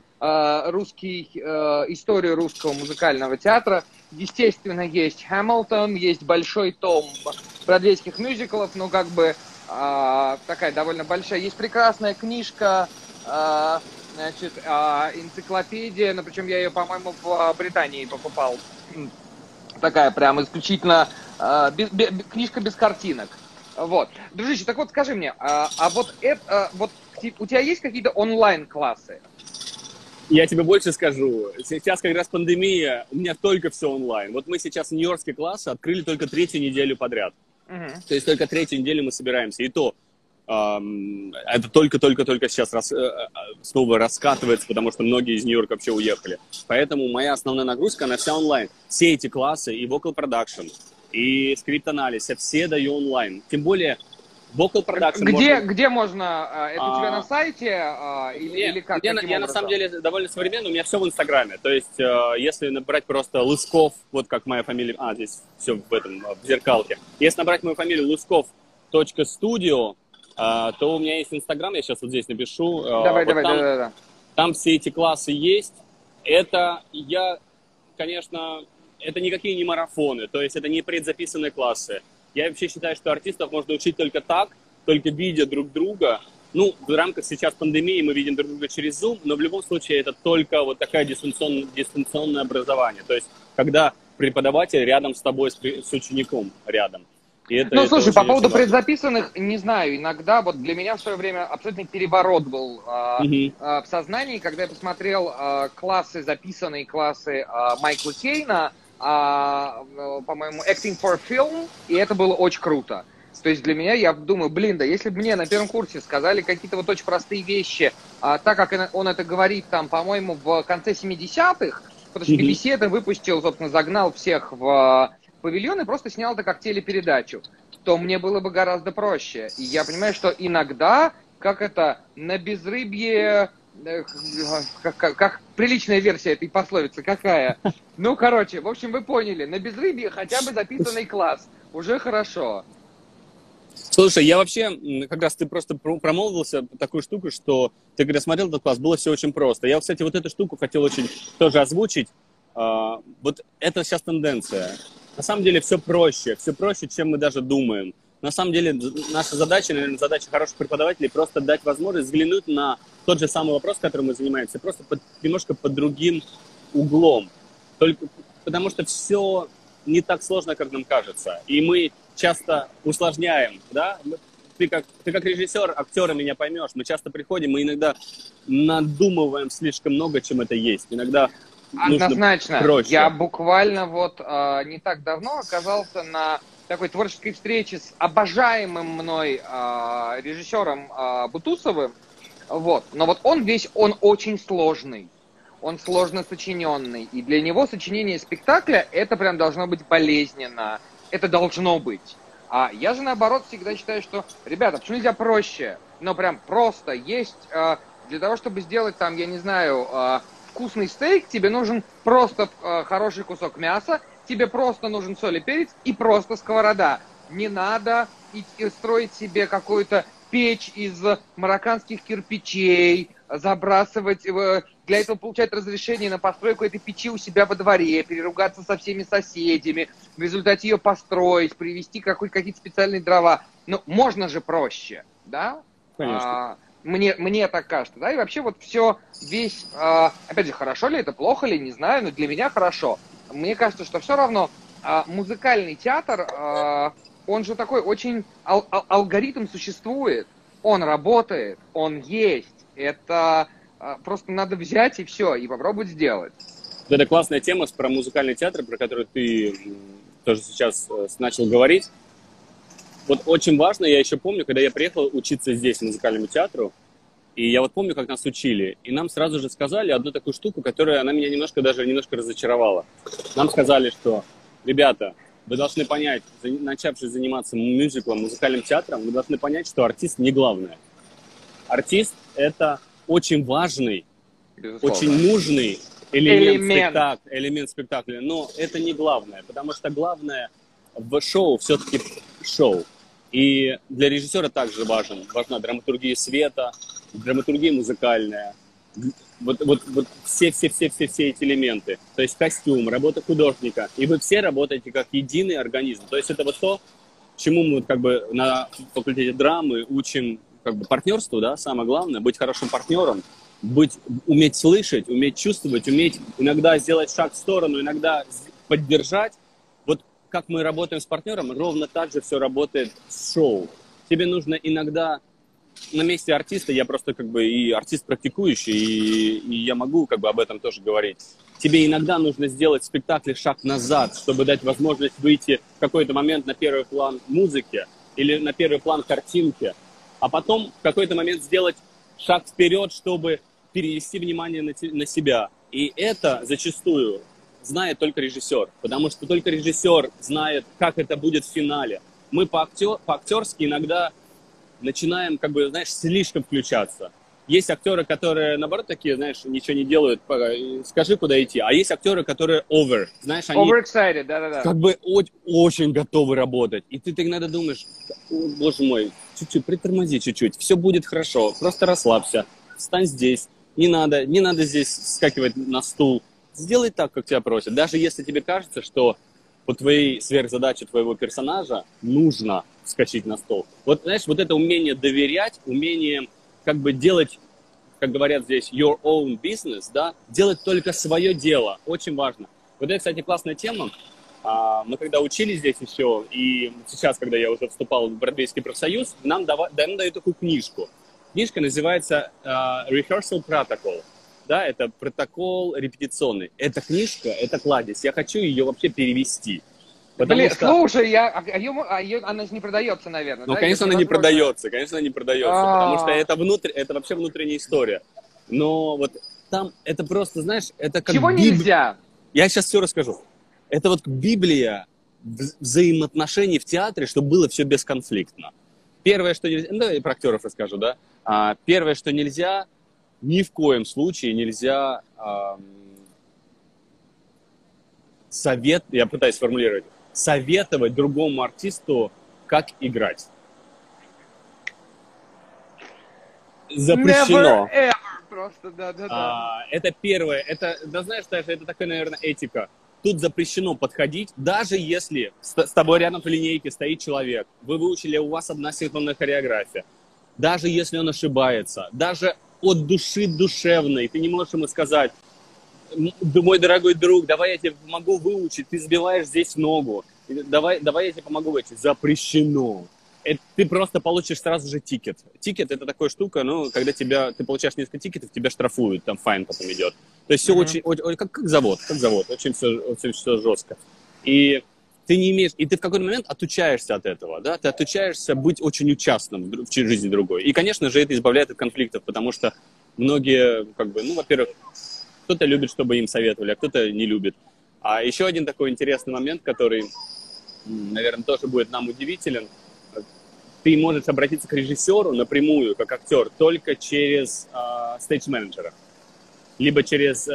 историю русского музыкального театра. Естественно, есть Хэмилтон, есть большой том бродвейских мюзиклов, ну, как бы, такая довольно большая. Есть прекрасная книжка... Значит, энциклопедия, ну, причем я ее, по-моему, в Британии покупал. Такая прям исключительно книжка без картинок. Вот. Дружище, так вот скажи мне, вот у тебя есть какие-то онлайн-классы? Я тебе больше скажу. Сейчас как раз пандемия, у меня только все онлайн. Вот мы сейчас нью-йоркские классы открыли только третью неделю подряд. Угу. То есть только третью неделю мы собираемся, и то... Это только сейчас снова раскатывается, потому что многие из Нью-Йорка вообще уехали. Поэтому моя основная нагрузка, она вся онлайн. Все эти классы, и vocal production, и скрипт-анализ, я все даю онлайн. Тем более, vocal production... Где можно? Это у тебя на сайте? Или как? Я на самом деле довольно современный, у меня все в Инстаграме. То есть, если набрать просто Лысков, вот как моя фамилия... здесь все в зеркалке. Если набрать мою фамилию Лысков.studio, то у меня есть Инстаграм, я сейчас вот здесь напишу. Давай. Там все эти классы есть. Это я, конечно, это никакие не марафоны, то есть это не предзаписанные классы. Я вообще считаю, что артистов можно учить только так, только видя друг друга. Ну, в рамках сейчас пандемии мы видим друг друга через Zoom, но в любом случае это только вот такое дистанционное образование. То есть когда преподаватель рядом с тобой, с учеником рядом. Ну, слушай, по поводу предзаписанных, не знаю, иногда, вот для меня в свое время абсолютный переворот был в сознании, когда я посмотрел записанные классы Майкла Кейна, по-моему, Acting for Film, и это было очень круто. То есть для меня, я думаю, да если бы мне на первом курсе сказали какие-то вот очень простые вещи, так как он это говорит там, по-моему, в конце 70-х, потому что BBC это выпустил, собственно, загнал всех в... павильон и просто снял это как телепередачу, то мне было бы гораздо проще. И я понимаю, что иногда, на безрыбье, как приличная версия этой пословицы, какая? Ну, короче, в общем, вы поняли, на безрыбье хотя бы записанный класс, уже хорошо. Слушай, я вообще, как раз ты просто промолвился такую штуку, что ты, когда смотрел этот класс, было все очень просто. Я, кстати, вот эту штуку хотел очень тоже озвучить. Вот это сейчас тенденция. На самом деле все проще, чем мы даже думаем. На самом деле наша задача, наверное, задача хороших преподавателей просто дать возможность взглянуть на тот же самый вопрос, которым мы занимаемся, просто немножко под другим углом. Только потому что все не так сложно, как нам кажется. И мы часто усложняем, да? Ты как режиссер, актер меня поймешь. Мы часто приходим и иногда надумываем слишком много, чем это есть. Иногда... Однозначно. Я буквально вот не так давно оказался на такой творческой встрече с обожаемым мной режиссером Бутусовым. Вот. Но вот он очень сложный. Он сложно сочиненный. И для него сочинение спектакля это прям должно быть болезненно. Это должно быть. А я же наоборот всегда считаю, что, ребята, почему нельзя проще? Но прям просто есть для того, чтобы сделать там, я не знаю... вкусный стейк, тебе нужен просто хороший кусок мяса, тебе просто нужен соль и перец и просто сковорода. Не надо строить себе какую-то печь из марокканских кирпичей, забрасывать, для этого получать разрешение на постройку этой печи у себя во дворе, переругаться со всеми соседями, в результате ее построить, привезти какие-то специальные дрова. Ну, можно же проще, да? Конечно. Мне так кажется, да, и вообще вот все, опять же, хорошо ли это, плохо ли, не знаю, но для меня хорошо. Мне кажется, что все равно музыкальный театр, он же такой очень, алгоритм существует, он работает, он есть, это просто надо взять и все, и попробовать сделать. Это классная тема про музыкальный театр, про которую ты тоже сейчас начал говорить. Вот очень важно, я еще помню, когда я приехал учиться здесь, музыкальному театру, и я вот помню, как нас учили, и нам сразу же сказали одну такую штуку, которая, она меня немножко разочаровала. Нам сказали, что, ребята, Вы должны понять, начавшись заниматься мюзиклом, музыкальным театром, вы должны понять, что артист не главное. Артист – это очень важный, безусловно, очень нужный элемент спектакля, но это не главное, потому что главное в шоу все-таки шоу. И для режиссера также важна драматургия света, драматургия музыкальная, вот все эти элементы, то есть костюм, работа художника, и вы все работаете как единый организм. То есть это вот то, чему мы как бы на факультете драмы учим, как бы партнерству, да, самое главное, быть хорошим партнером, уметь слышать, уметь чувствовать, уметь иногда сделать шаг в сторону, иногда поддержать. Вот как мы работаем с партнером, ровно так же все работает с шоу. Тебе нужно иногда на месте артиста, я просто как бы и артист практикующий, и я могу как бы об этом тоже говорить. Тебе иногда нужно сделать в спектакле шаг назад, чтобы дать возможность выйти в какой-то момент на первый план музыки или на первый план картинки, а потом в какой-то момент сделать шаг вперед, чтобы перевести внимание на себя. И это зачастую знает только режиссер, потому что только режиссер знает, как это будет в финале. Мы по-актерски иногда начинаем, как бы, знаешь, слишком включаться. Есть актеры, которые, наоборот, такие, знаешь, ничего не делают, скажи, куда идти. А есть актеры, которые over, знаешь, они... Overexcited, да-да-да. Как бы очень готовы работать. И ты иногда думаешь, боже мой, чуть-чуть, притормози чуть-чуть, все будет хорошо, просто расслабься, встань здесь, не надо здесь скакивать на стул. Сделай так, как тебя просят. Даже если тебе кажется, что по твоей сверхзадаче твоего персонажа нужно вскочить на стол. Вот, знаешь, вот это умение доверять, умение как бы делать, как говорят здесь, your own business, да, делать только свое дело, очень важно. Вот это, кстати, классная тема. Мы когда учились здесь еще, и сейчас, когда я уже вступал в Бродвейский профсоюз, нам дают такую книжку. Книжка называется Rehearsal Protocol. Да, это протокол репетиционный. Эта книжка, это кладезь. Я хочу ее вообще перевести. Блин, что... слушай, она же не продается, наверное. Ну, да? Конечно, она не продается, потому что это вообще внутренняя история. Но вот там это просто, знаешь, это как... Чего нельзя? Я сейчас все расскажу. Это вот Библия взаимоотношений в театре, чтобы было все бесконфликтно. Первое, что нельзя... Ну, и про актеров расскажу, да? Первое, что нельзя... Ни в коем случае нельзя советовать другому артисту, как играть. Запрещено. Never ever. Просто, да. Это первое. Это, да, знаешь, это такая, наверное, этика. Тут запрещено подходить, даже если с тобой рядом в линейке стоит человек, вы выучили, у вас одна синхронная хореография, даже если он ошибается, даже от души душевной. Ты не можешь ему сказать: мой дорогой друг, давай я тебе помогу выучить, ты сбиваешь здесь ногу, давай я тебе помогу выучить. Запрещено. Это ты просто получишь сразу же тикет. Тикет — это такая штука, ну, когда ты получаешь несколько тикетов, тебя штрафуют, там файн потом идет. То есть все очень как завод, очень все жестко. И ты не имеешь, и ты в какой-то момент отучаешься от этого, да, ты отучаешься быть очень участным в жизни другой. И, конечно же, это избавляет от конфликтов, потому что многие, как бы, ну, во-первых, кто-то любит, чтобы им советовали, а кто-то не любит. А еще один такой интересный момент, который, наверное, тоже будет нам удивителен. Ты можешь обратиться к режиссеру напрямую, как актер, только через стейдж-менеджера, либо через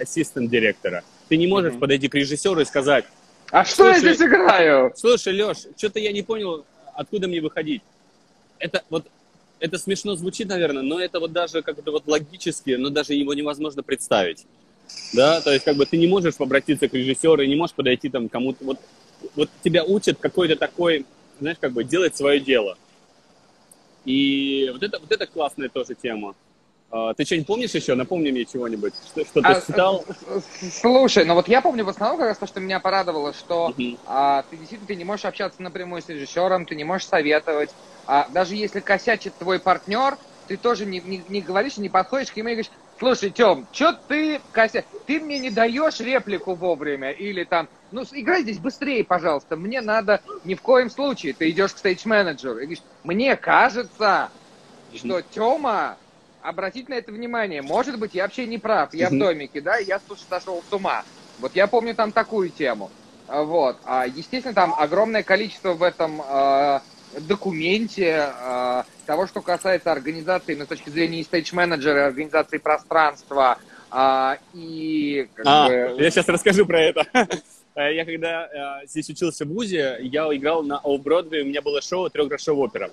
ассистент-директора. Ты не можешь подойти к режиссеру и сказать: а что я здесь играю? Слушай, Лёш, что-то я не понял, откуда мне выходить. Это смешно звучит, наверное, но это вот даже как-то вот логически, но даже его невозможно представить. Да, то есть как бы ты не можешь обратиться к режиссеру, не можешь подойти там кому-то. Вот тебя учат какой-то такой, знаешь, как бы делать свое дело. И вот это классная тоже тема. Ты что-нибудь помнишь еще? Напомни мне чего-нибудь, что ты читал. Слушай, ну вот я помню в основном как раз то, что меня порадовало, что ты действительно не можешь общаться напрямую с режиссером, ты не можешь советовать. Даже если косячит твой партнер, ты тоже не говоришь, не подходишь к нему и говоришь: слушай, Тём, что ты косячишь? Ты мне не даешь реплику вовремя или там... Ну, играй здесь быстрее, пожалуйста, мне надо... Ни в коем случае. Ты идешь к стейдж-менеджеру и говоришь: мне кажется, что Тёма... Обратить на это внимание. Может быть, я вообще не прав. Я в домике, да, я, слушай, сошел с ума. Вот я помню там такую тему. Вот. Естественно, там огромное количество в этом документе того, что касается организации, ну, с точки зрения стейдж-менеджера, организации пространства и... я сейчас расскажу про это. Я когда здесь учился в ВУЗе, я играл на Офф-Бродвее, у меня было шоу «Трехгрошовая опера».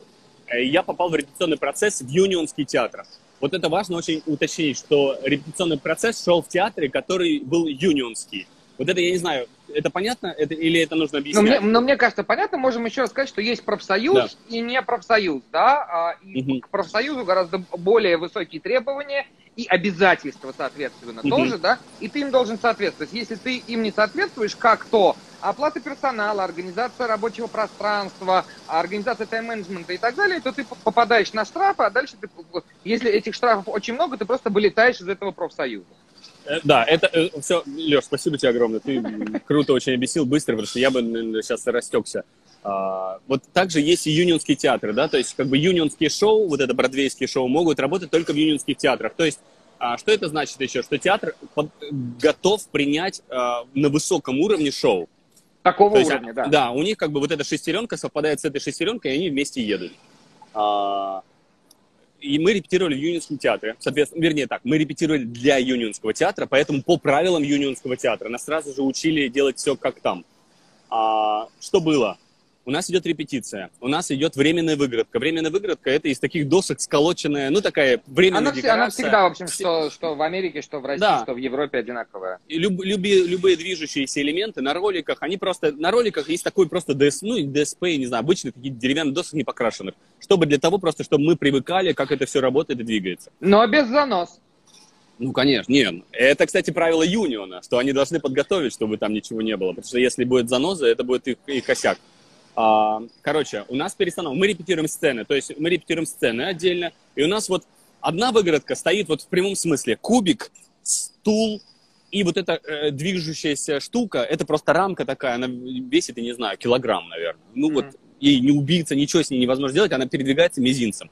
Я попал в репетиционный процесс в Юнионский театр. Вот это важно очень уточнить, что репетиционный процесс шел в театре, который был юнионский. Вот это я не знаю, это понятно или это нужно объяснять? Но мне кажется, понятно. Можем еще раз сказать, что есть профсоюз, да, и не профсоюз. Да? И к профсоюзу гораздо более высокие требования и обязательства, соответственно, тоже. Да? И ты им должен соответствовать. Если ты им не соответствуешь, как то оплата персонала, организация рабочего пространства, организация тайм-менеджмента и так далее, то ты попадаешь на штрафы, а дальше ты, если этих штрафов очень много, ты просто вылетаешь из этого профсоюза. Да, это все, Леш, спасибо тебе огромное, ты круто очень объяснил, быстро, потому что я бы сейчас растекся. Вот также есть и юнионские театры, да, то есть как бы юнионские шоу, вот это бродвейские шоу могут работать только в юнионских театрах, то есть что это значит еще? Что театр готов принять на высоком уровне шоу. Такого то уровня, есть, да. Да, у них как бы вот эта шестеренка совпадает с этой шестеренкой, и они вместе едут. И мы репетировали в Юнионском театре, соответственно, вернее так, мы репетировали для Юнионского театра, поэтому по правилам Юнионского театра нас сразу же учили делать все как там. Что было? У нас идет репетиция, у нас идет временная выгородка. Временная выгородка — это из таких досок сколоченная, ну такая временная декорация. Она всегда, в общем, что в Америке, что в России, да, что в Европе одинаковая. Любые движущиеся элементы на роликах, они просто, на роликах есть такой просто ДСП, ну ДСП, не знаю, обычные такие деревянные доски не покрашенных, чтобы для того просто, чтобы мы привыкали, как это все работает и двигается. Но без занос. Ну, конечно, нет. Это, кстати, правило Юниона, что они должны подготовить, чтобы там ничего не было, потому что если будет заноза, это будет их косяк. Короче, у нас перестановка. Мы репетируем сцены, то есть мы репетируем сцены отдельно, и у нас вот одна выгородка стоит вот в прямом смысле. Кубик, стул и вот эта движущаяся штука, это просто рамка такая, она весит, я не знаю, килограмм, наверное. Ну вот, ей не убийца, ничего с ней невозможно делать, она передвигается мизинцем.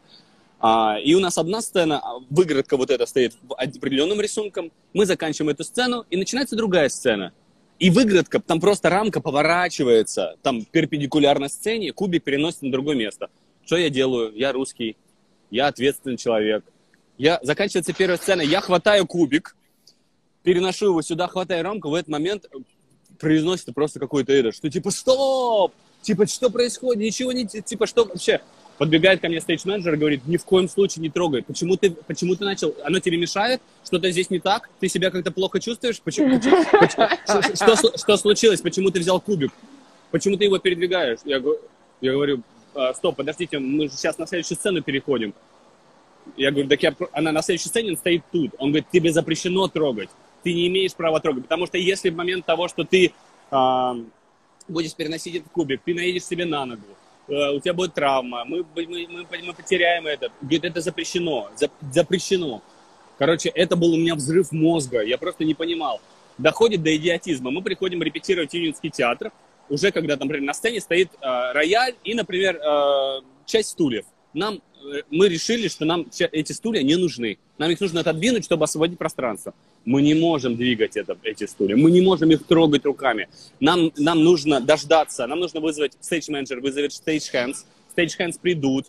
И у нас одна сцена, выгородка вот эта стоит определенным рисунком, мы заканчиваем эту сцену, и начинается другая сцена. И выгородка, там просто рамка поворачивается, там перпендикулярно сцене, кубик переносится на другое место. Что я делаю? Я русский, я ответственный человек. Заканчивается первая сцена, я хватаю кубик, переношу его сюда, хватаю рамку, в этот момент произносится просто какой-то эдер, что типа «Стоп!», типа «Что происходит?», «Ничего не…», типа «Что вообще?». Подбегает ко мне стейдж-менеджер и говорит: ни в коем случае не трогай. Почему ты начал? Оно тебе мешает? Что-то здесь не так? Ты себя как-то плохо чувствуешь? Что случилось? Почему ты взял кубик? Почему ты его передвигаешь? Я говорю: стоп, подождите, мы же сейчас на следующую сцену переходим. Я говорю: так она на следующей сцене стоит тут. Он говорит: тебе запрещено трогать. Ты не имеешь права трогать. Потому что если в момент того, что ты будешь переносить этот кубик, ты наедешь себе на ногу, у тебя будет травма, мы потеряем это. Говорит, это запрещено, запрещено. Короче, это был у меня взрыв мозга, я просто не понимал. Доходит до идиотизма. Мы приходим репетировать Юнионский театр, уже когда там, например, на сцене стоит рояль и, например, часть стульев. Мы решили, что нам эти стулья не нужны. Нам их нужно отодвинуть, чтобы освободить пространство. Мы не можем двигать эти стулья, мы не можем их трогать руками. Нам нужно дождаться, нам нужно вызвать стейдж-менеджер, вызовет стейдж-хендс. Стейдж-хендс придут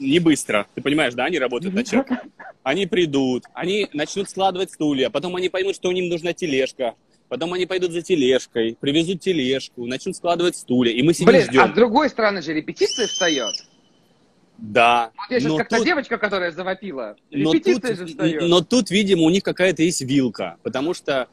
не быстро, ты понимаешь, да, они работают на чек. Они придут, они начнут складывать стулья, потом они поймут, что им нужна тележка. Потом они пойдут за тележкой, привезут тележку, начнут складывать стулья, и мы сидим, ждем. А с другой стороны же репетиция встает. Да. Вот я сейчас но как тут... та девочка, которая завопила. Репетиция же встает. Но тут, видимо, у них какая-то есть вилка, потому что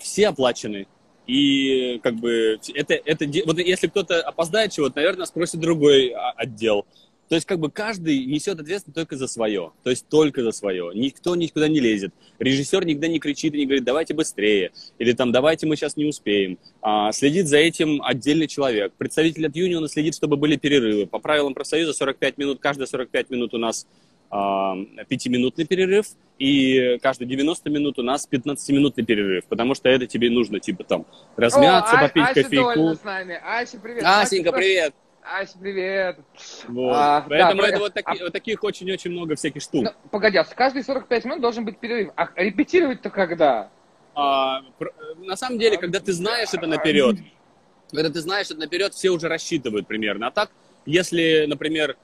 все оплачены. И как бы это вот если кто-то опоздает чего-то, наверное, спросит другой отдел. То есть как бы каждый несет ответственность только за свое. То есть только за свое. Никто никуда не лезет. Режиссер никогда не кричит и не говорит: давайте быстрее. Или там: давайте мы сейчас не успеем. Следит за этим отдельный человек. Представитель от Юниона следит, чтобы были перерывы. По правилам профсоюза 45 минут. Каждые 45 минут у нас 5-минутный перерыв. И каждые 90 минут у нас 15-минутный перерыв. Потому что это тебе нужно типа там размяться, попить кофейку. Ася довольна с нами. Ася, привет. Асенька, привет. Ася, привет. Вот. Поэтому да, это вот таких очень-очень много всяких штук. Ну, погоди, а каждые 45 минут должен быть перерыв. А репетировать-то когда? На самом деле, когда ты знаешь это наперед, когда ты знаешь, что наперед все уже рассчитывают примерно. А так, если, например,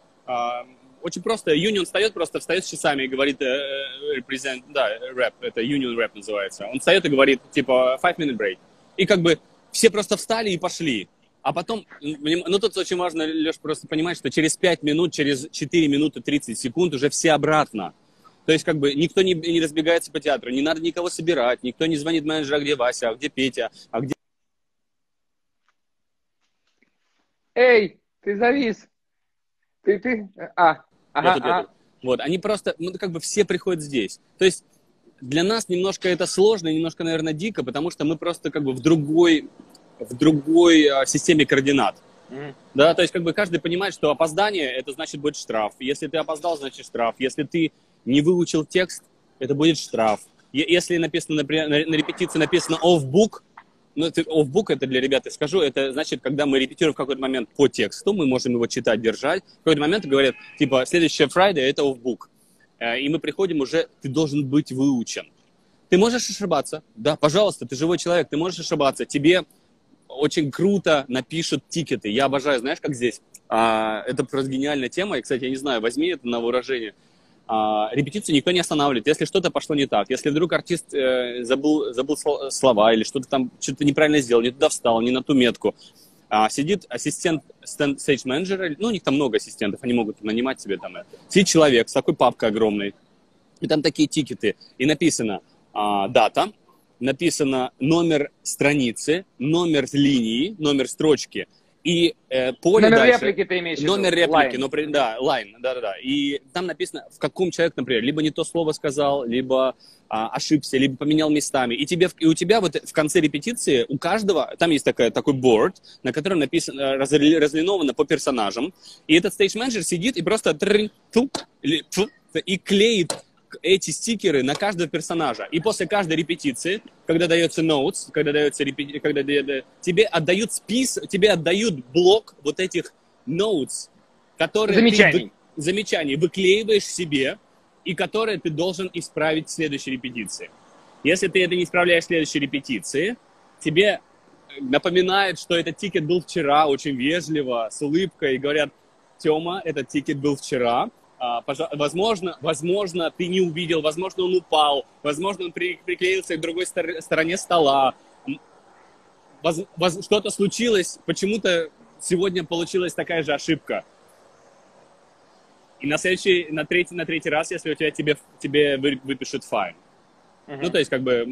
очень просто, Union встает, просто встает с часами и говорит represent, да, rap, это Union rap называется. Он встает и говорит, типа, 5-minute break. И как бы все просто встали и пошли. А потом, ну тут очень важно, Леш, просто понимать, что через 5 минут, через 4 минуты 30 секунд уже все обратно. То есть как бы никто не разбегается по театру, не надо никого собирать, никто не звонит менеджеру, а где Вася, а где Петя, а где... Эй, ты завис. Ты. Я тут. Вот, они просто, ну как бы все приходят здесь. То есть для нас немножко это сложно, немножко, наверное, дико, потому что мы просто как бы в другой системе координат. Да, то есть как бы каждый понимает, что опоздание, это значит будет штраф. Если ты опоздал, значит штраф. Если ты не выучил текст, это будет штраф. Если написано, например, на репетиции написано off-book, ну, off-book, это для ребят, я скажу, это значит, когда мы репетируем в какой-то момент по тексту, мы можем его читать, держать. В какой-то момент говорят, типа, следующая Friday, это off-book. И мы приходим уже, ты должен быть выучен. Ты можешь ошибаться? Да, пожалуйста, ты живой человек, ты можешь ошибаться. Тебе очень круто напишут тикеты. Я обожаю, знаешь, как здесь? Это просто гениальная тема. И, кстати, я не знаю, возьми это на вооружение. Репетицию никто не останавливает, если что-то пошло не так, если вдруг артист забыл слова или что-то там, что-то неправильно сделал, не туда встал, не на ту метку. Сидит ассистент стейдж-менеджера, ну, у них там много ассистентов, они могут нанимать себе там. Сидит человек с такой папкой огромной, и там такие тикеты, и написано дата, написано номер страницы, номер линии, номер строчки, и поле номер дальше, реплики ты имеешь в виду? Номер реплики, line. Да, лайн, да-да-да. И там написано, в каком человек, например, либо не то слово сказал, либо ошибся, либо поменял местами. И у тебя вот в конце репетиции, у каждого, там есть такой борд, на котором написано, разлиновано по персонажам. И этот стейдж-менеджер сидит и просто и клеит эти стикеры на каждого персонажа. И после каждой репетиции, когда дается notes, тебе отдают список, тебе отдают блок вот этих notes, которые замечаний выклеиваешь себе и которые ты должен исправить в следующей репетиции. Если ты это не исправляешь в следующей репетиции, тебе напоминает, что этот тикет был вчера, очень вежливо, с улыбкой, и говорят: Тёма, этот тикет был вчера. Возможно, ты не увидел, возможно, он упал, возможно, он приклеился к другой стороне стола, что-то случилось, почему-то сегодня получилась такая же ошибка. И на третий раз, если у тебя тебе выпишут файн. Ну, то есть, как бы,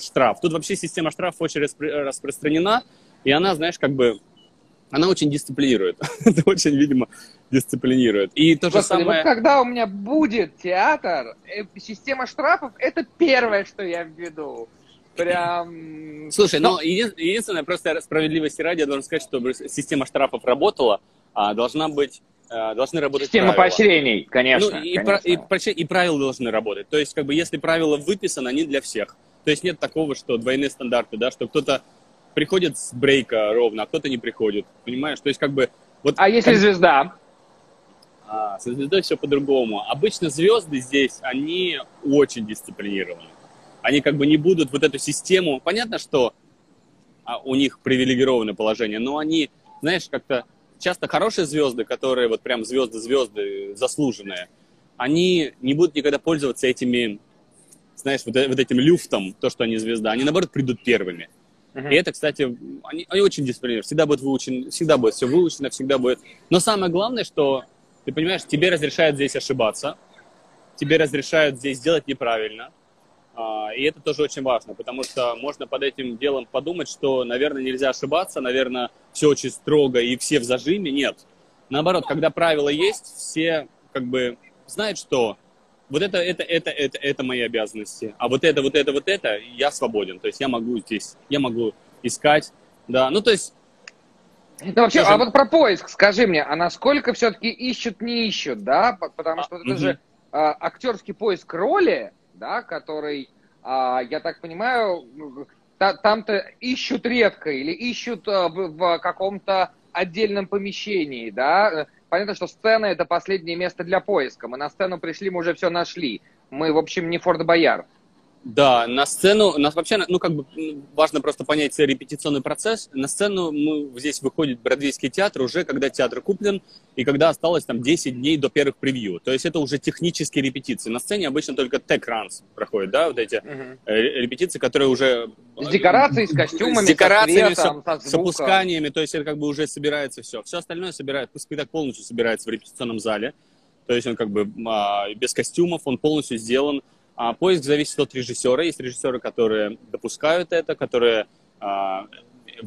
штраф. Тут вообще система штрафов очень распространена, и она, знаешь, как бы... Она очень дисциплинирует. Это очень, видимо, дисциплинирует. И то же самое... Вот когда у меня будет театр, система штрафов – это первое, что я введу. Прям... Слушай, но единственное, просто справедливости ради, я должен сказать, чтобы система штрафов работала, должны работать система правила. Поощрений, конечно. Ну, и правила должны работать. То есть, как бы, если правила выписаны, они для всех. То есть нет такого, что двойные стандарты, да, что кто-то приходит с брейка ровно, а кто-то не приходит, понимаешь? То есть как бы... Вот, а если звезда? Со звездой все по-другому. Обычно звезды здесь, они очень дисциплинированы. Они как бы не будут вот эту систему... Понятно, что у них привилегированное положение, но они, знаешь, как-то... Часто хорошие звезды, которые вот прям звезды-звезды заслуженные, они не будут никогда пользоваться этими, знаешь, вот этим люфтом, то, что они звезда. Они, наоборот, придут первыми. И это, кстати, они очень дисциплинированы, всегда будет все выучено, всегда будет... Но самое главное, что, ты понимаешь, тебе разрешают здесь ошибаться, тебе разрешают здесь делать неправильно, и это тоже очень важно, потому что можно под этим делом подумать, что, наверное, нельзя ошибаться, наверное, все очень строго и все в зажиме. Нет. Наоборот, когда правила есть, все как бы знают, что... Вот это мои обязанности. А вот это, я свободен. То есть я могу здесь, я могу искать. Да, ну то есть... Ну вообще, а вот про поиск скажи мне, а насколько все-таки ищут, не ищут, да? Потому что это же актерский поиск роли, да, который, я так понимаю, там-то ищут редко или ищут в каком-то отдельном помещении, да? Понятно, что сцена – это последнее место для поиска. Мы на сцену пришли, мы уже все нашли. Мы, в общем, не Форт Боярд. Да, на сцену, нас вообще, ну, как бы, важно просто понять репетиционный процесс. На сцену здесь выходит Бродвейский театр уже, когда театр куплен, и когда осталось там 10 дней до первых превью. То есть это уже технические репетиции. На сцене обычно только tech-runs проходят, да, вот эти репетиции, которые уже... С декорацией, с костюмами, с декорациями, с опусканиями, то есть это как бы уже собирается все. Все остальное собирает, спектакль полностью собирается в репетиционном зале. То есть он как бы без костюмов, он полностью сделан. А поиск зависит от режиссера. Есть режиссеры, которые допускают это, которые в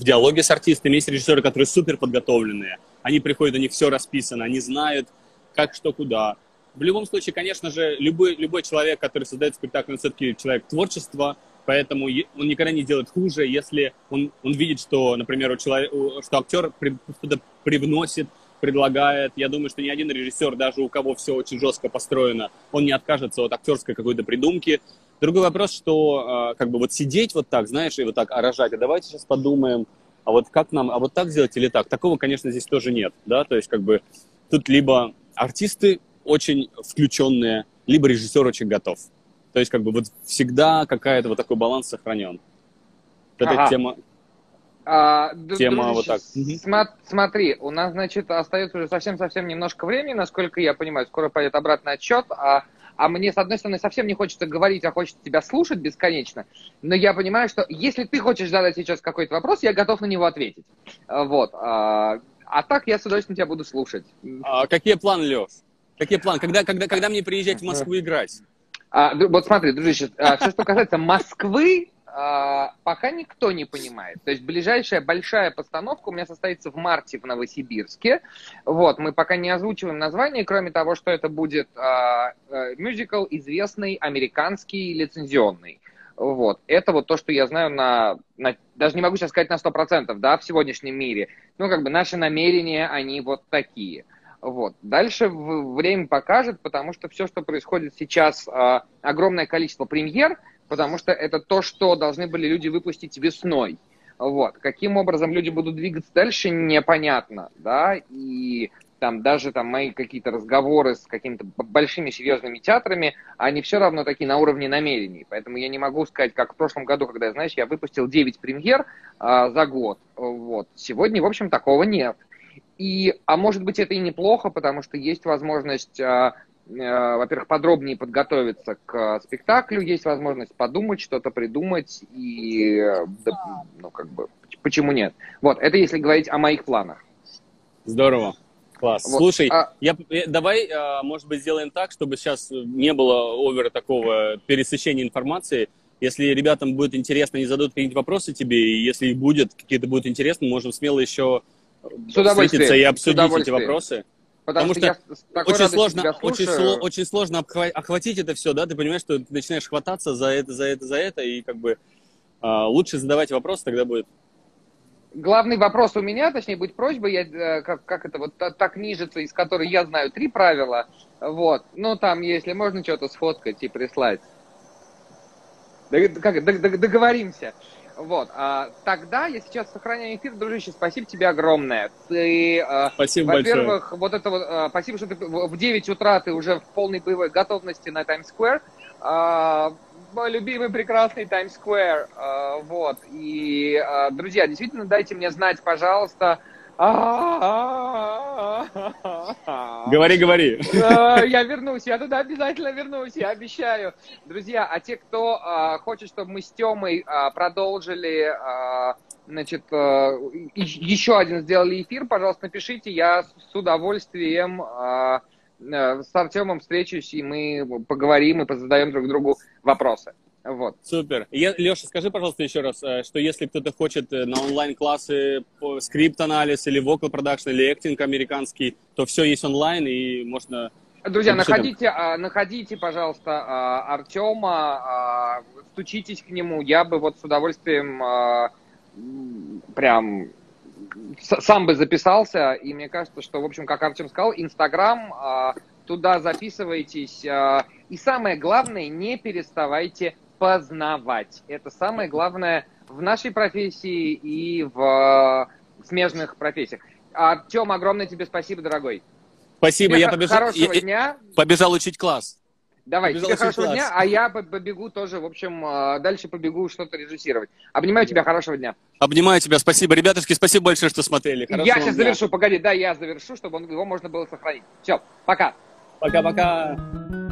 диалоге с артистами. Есть режиссеры, которые супер подготовленные. Они приходят, у них все расписано, они знают, как, что, куда. В любом случае, конечно же, любой человек, который создает спектакль, он все-таки человек творчества, поэтому он никогда не делает хуже, если он видит, что, например, что актер что-то привносит, предлагает. Я думаю, что ни один режиссер, даже у кого все очень жестко построено, он не откажется от актерской какой-то придумки. Другой вопрос, что как бы вот сидеть вот так, знаешь, и вот так рожать, а давайте сейчас подумаем, а вот как нам, а вот так сделать или так? Такого, конечно, здесь тоже нет, да, то есть как бы тут либо артисты очень включенные, либо режиссер очень готов. То есть как бы вот всегда какая-то вот такой баланс сохранен. Вот эта тема... тема, друзья, вот так. Смотри, у нас, значит, остается уже совсем-совсем немножко времени, насколько я понимаю, скоро пойдет обратный отсчет, а мне, с одной стороны, совсем не хочется говорить, а хочется тебя слушать бесконечно, но я понимаю, что если ты хочешь задать сейчас какой-то вопрос, я готов на него ответить. Вот. А так я с удовольствием тебя буду слушать. Какие планы, Лёш? Какие планы? Когда мне приезжать в Москву играть? Вот смотри, дружище, все, что касается Москвы, пока никто не понимает. То есть ближайшая большая постановка у меня состоится в марте в Новосибирске. Вот, мы пока не озвучиваем название, кроме того, что это будет мюзикл известный, американский, лицензионный. Вот. Это вот то, что я знаю даже не могу сейчас сказать на 100%, да, в сегодняшнем мире. Ну, как бы наши намерения, они вот такие. Вот. Дальше время покажет, потому что все, что происходит сейчас, огромное количество премьер, потому что это то, что должны были люди выпустить весной. Вот. Каким образом люди будут двигаться дальше, непонятно, да, и там даже там мои какие-то разговоры с какими-то большими серьезными театрами, они все равно такие на уровне намерений, поэтому я не могу сказать, как в прошлом году, когда, знаешь, я выпустил 9 премьер за год, вот, сегодня, в общем, такого нет. А может быть, это и неплохо, потому что есть возможность... во-первых, подробнее подготовиться к спектаклю, есть возможность подумать, что-то придумать, и, ну, как бы, почему нет? Вот, это если говорить о моих планах. Здорово, класс. Вот. Слушай, давай, может быть, сделаем так, чтобы сейчас не было овера такого пересыщения информации. Если ребятам будет интересно, они зададут какие-нибудь вопросы тебе, и если будет, какие-то будут интересны, можем смело еще встретиться и обсудить эти вопросы. Потому что очень сложно охватить это все, да, ты понимаешь, что ты начинаешь хвататься за это, и как бы лучше задавать вопросы, тогда будет. Главный вопрос у меня, точнее, будет просьба, я, как это вот та книжица, из которой я знаю 3 правила, вот, ну там, если можно что-то сфоткать и прислать, договоримся. Вот, тогда я сейчас сохраняю эфир, дружище, спасибо тебе огромное. Спасибо большое. Во-первых, вот это вот, спасибо, что ты в 9 утра ты уже в полной боевой готовности на Таймс-сквер. Мой любимый прекрасный Таймс-сквер. Вот, и, друзья, действительно, дайте мне знать, пожалуйста. Говори. Я вернусь, я туда обязательно вернусь, я обещаю. Друзья, а те, кто хочет, чтобы мы с Тёмой продолжили, значит, еще один сделали эфир, пожалуйста, напишите, я с удовольствием с Артёмом встречусь, и мы поговорим и позадаем друг другу вопросы. Вот. Супер. Леша, скажи, пожалуйста, еще раз, что если кто-то хочет на онлайн-классы скрипт-анализ или вокал-продакшн, или актинг американский, то все есть онлайн, и можно... Друзья, находите, пожалуйста, Артема, стучитесь к нему, я бы вот с удовольствием прям... сам бы записался, и мне кажется, что, в общем, как Артем сказал, Инстаграм, туда записывайтесь, и самое главное, не переставайте познавать. Это самое главное в нашей профессии и в смежных профессиях. Артем, огромное тебе спасибо, дорогой. Спасибо, я побежал учить класс. Давай, тебе хорошего дня, а я побегу тоже, в общем, дальше побегу что-то режиссировать. Обнимаю тебя, хорошего дня. Обнимаю тебя, спасибо, ребятушки, спасибо большое, что смотрели. Я сейчас завершу, погоди, да, я завершу, чтобы его можно было сохранить. Все, пока. Пока-пока.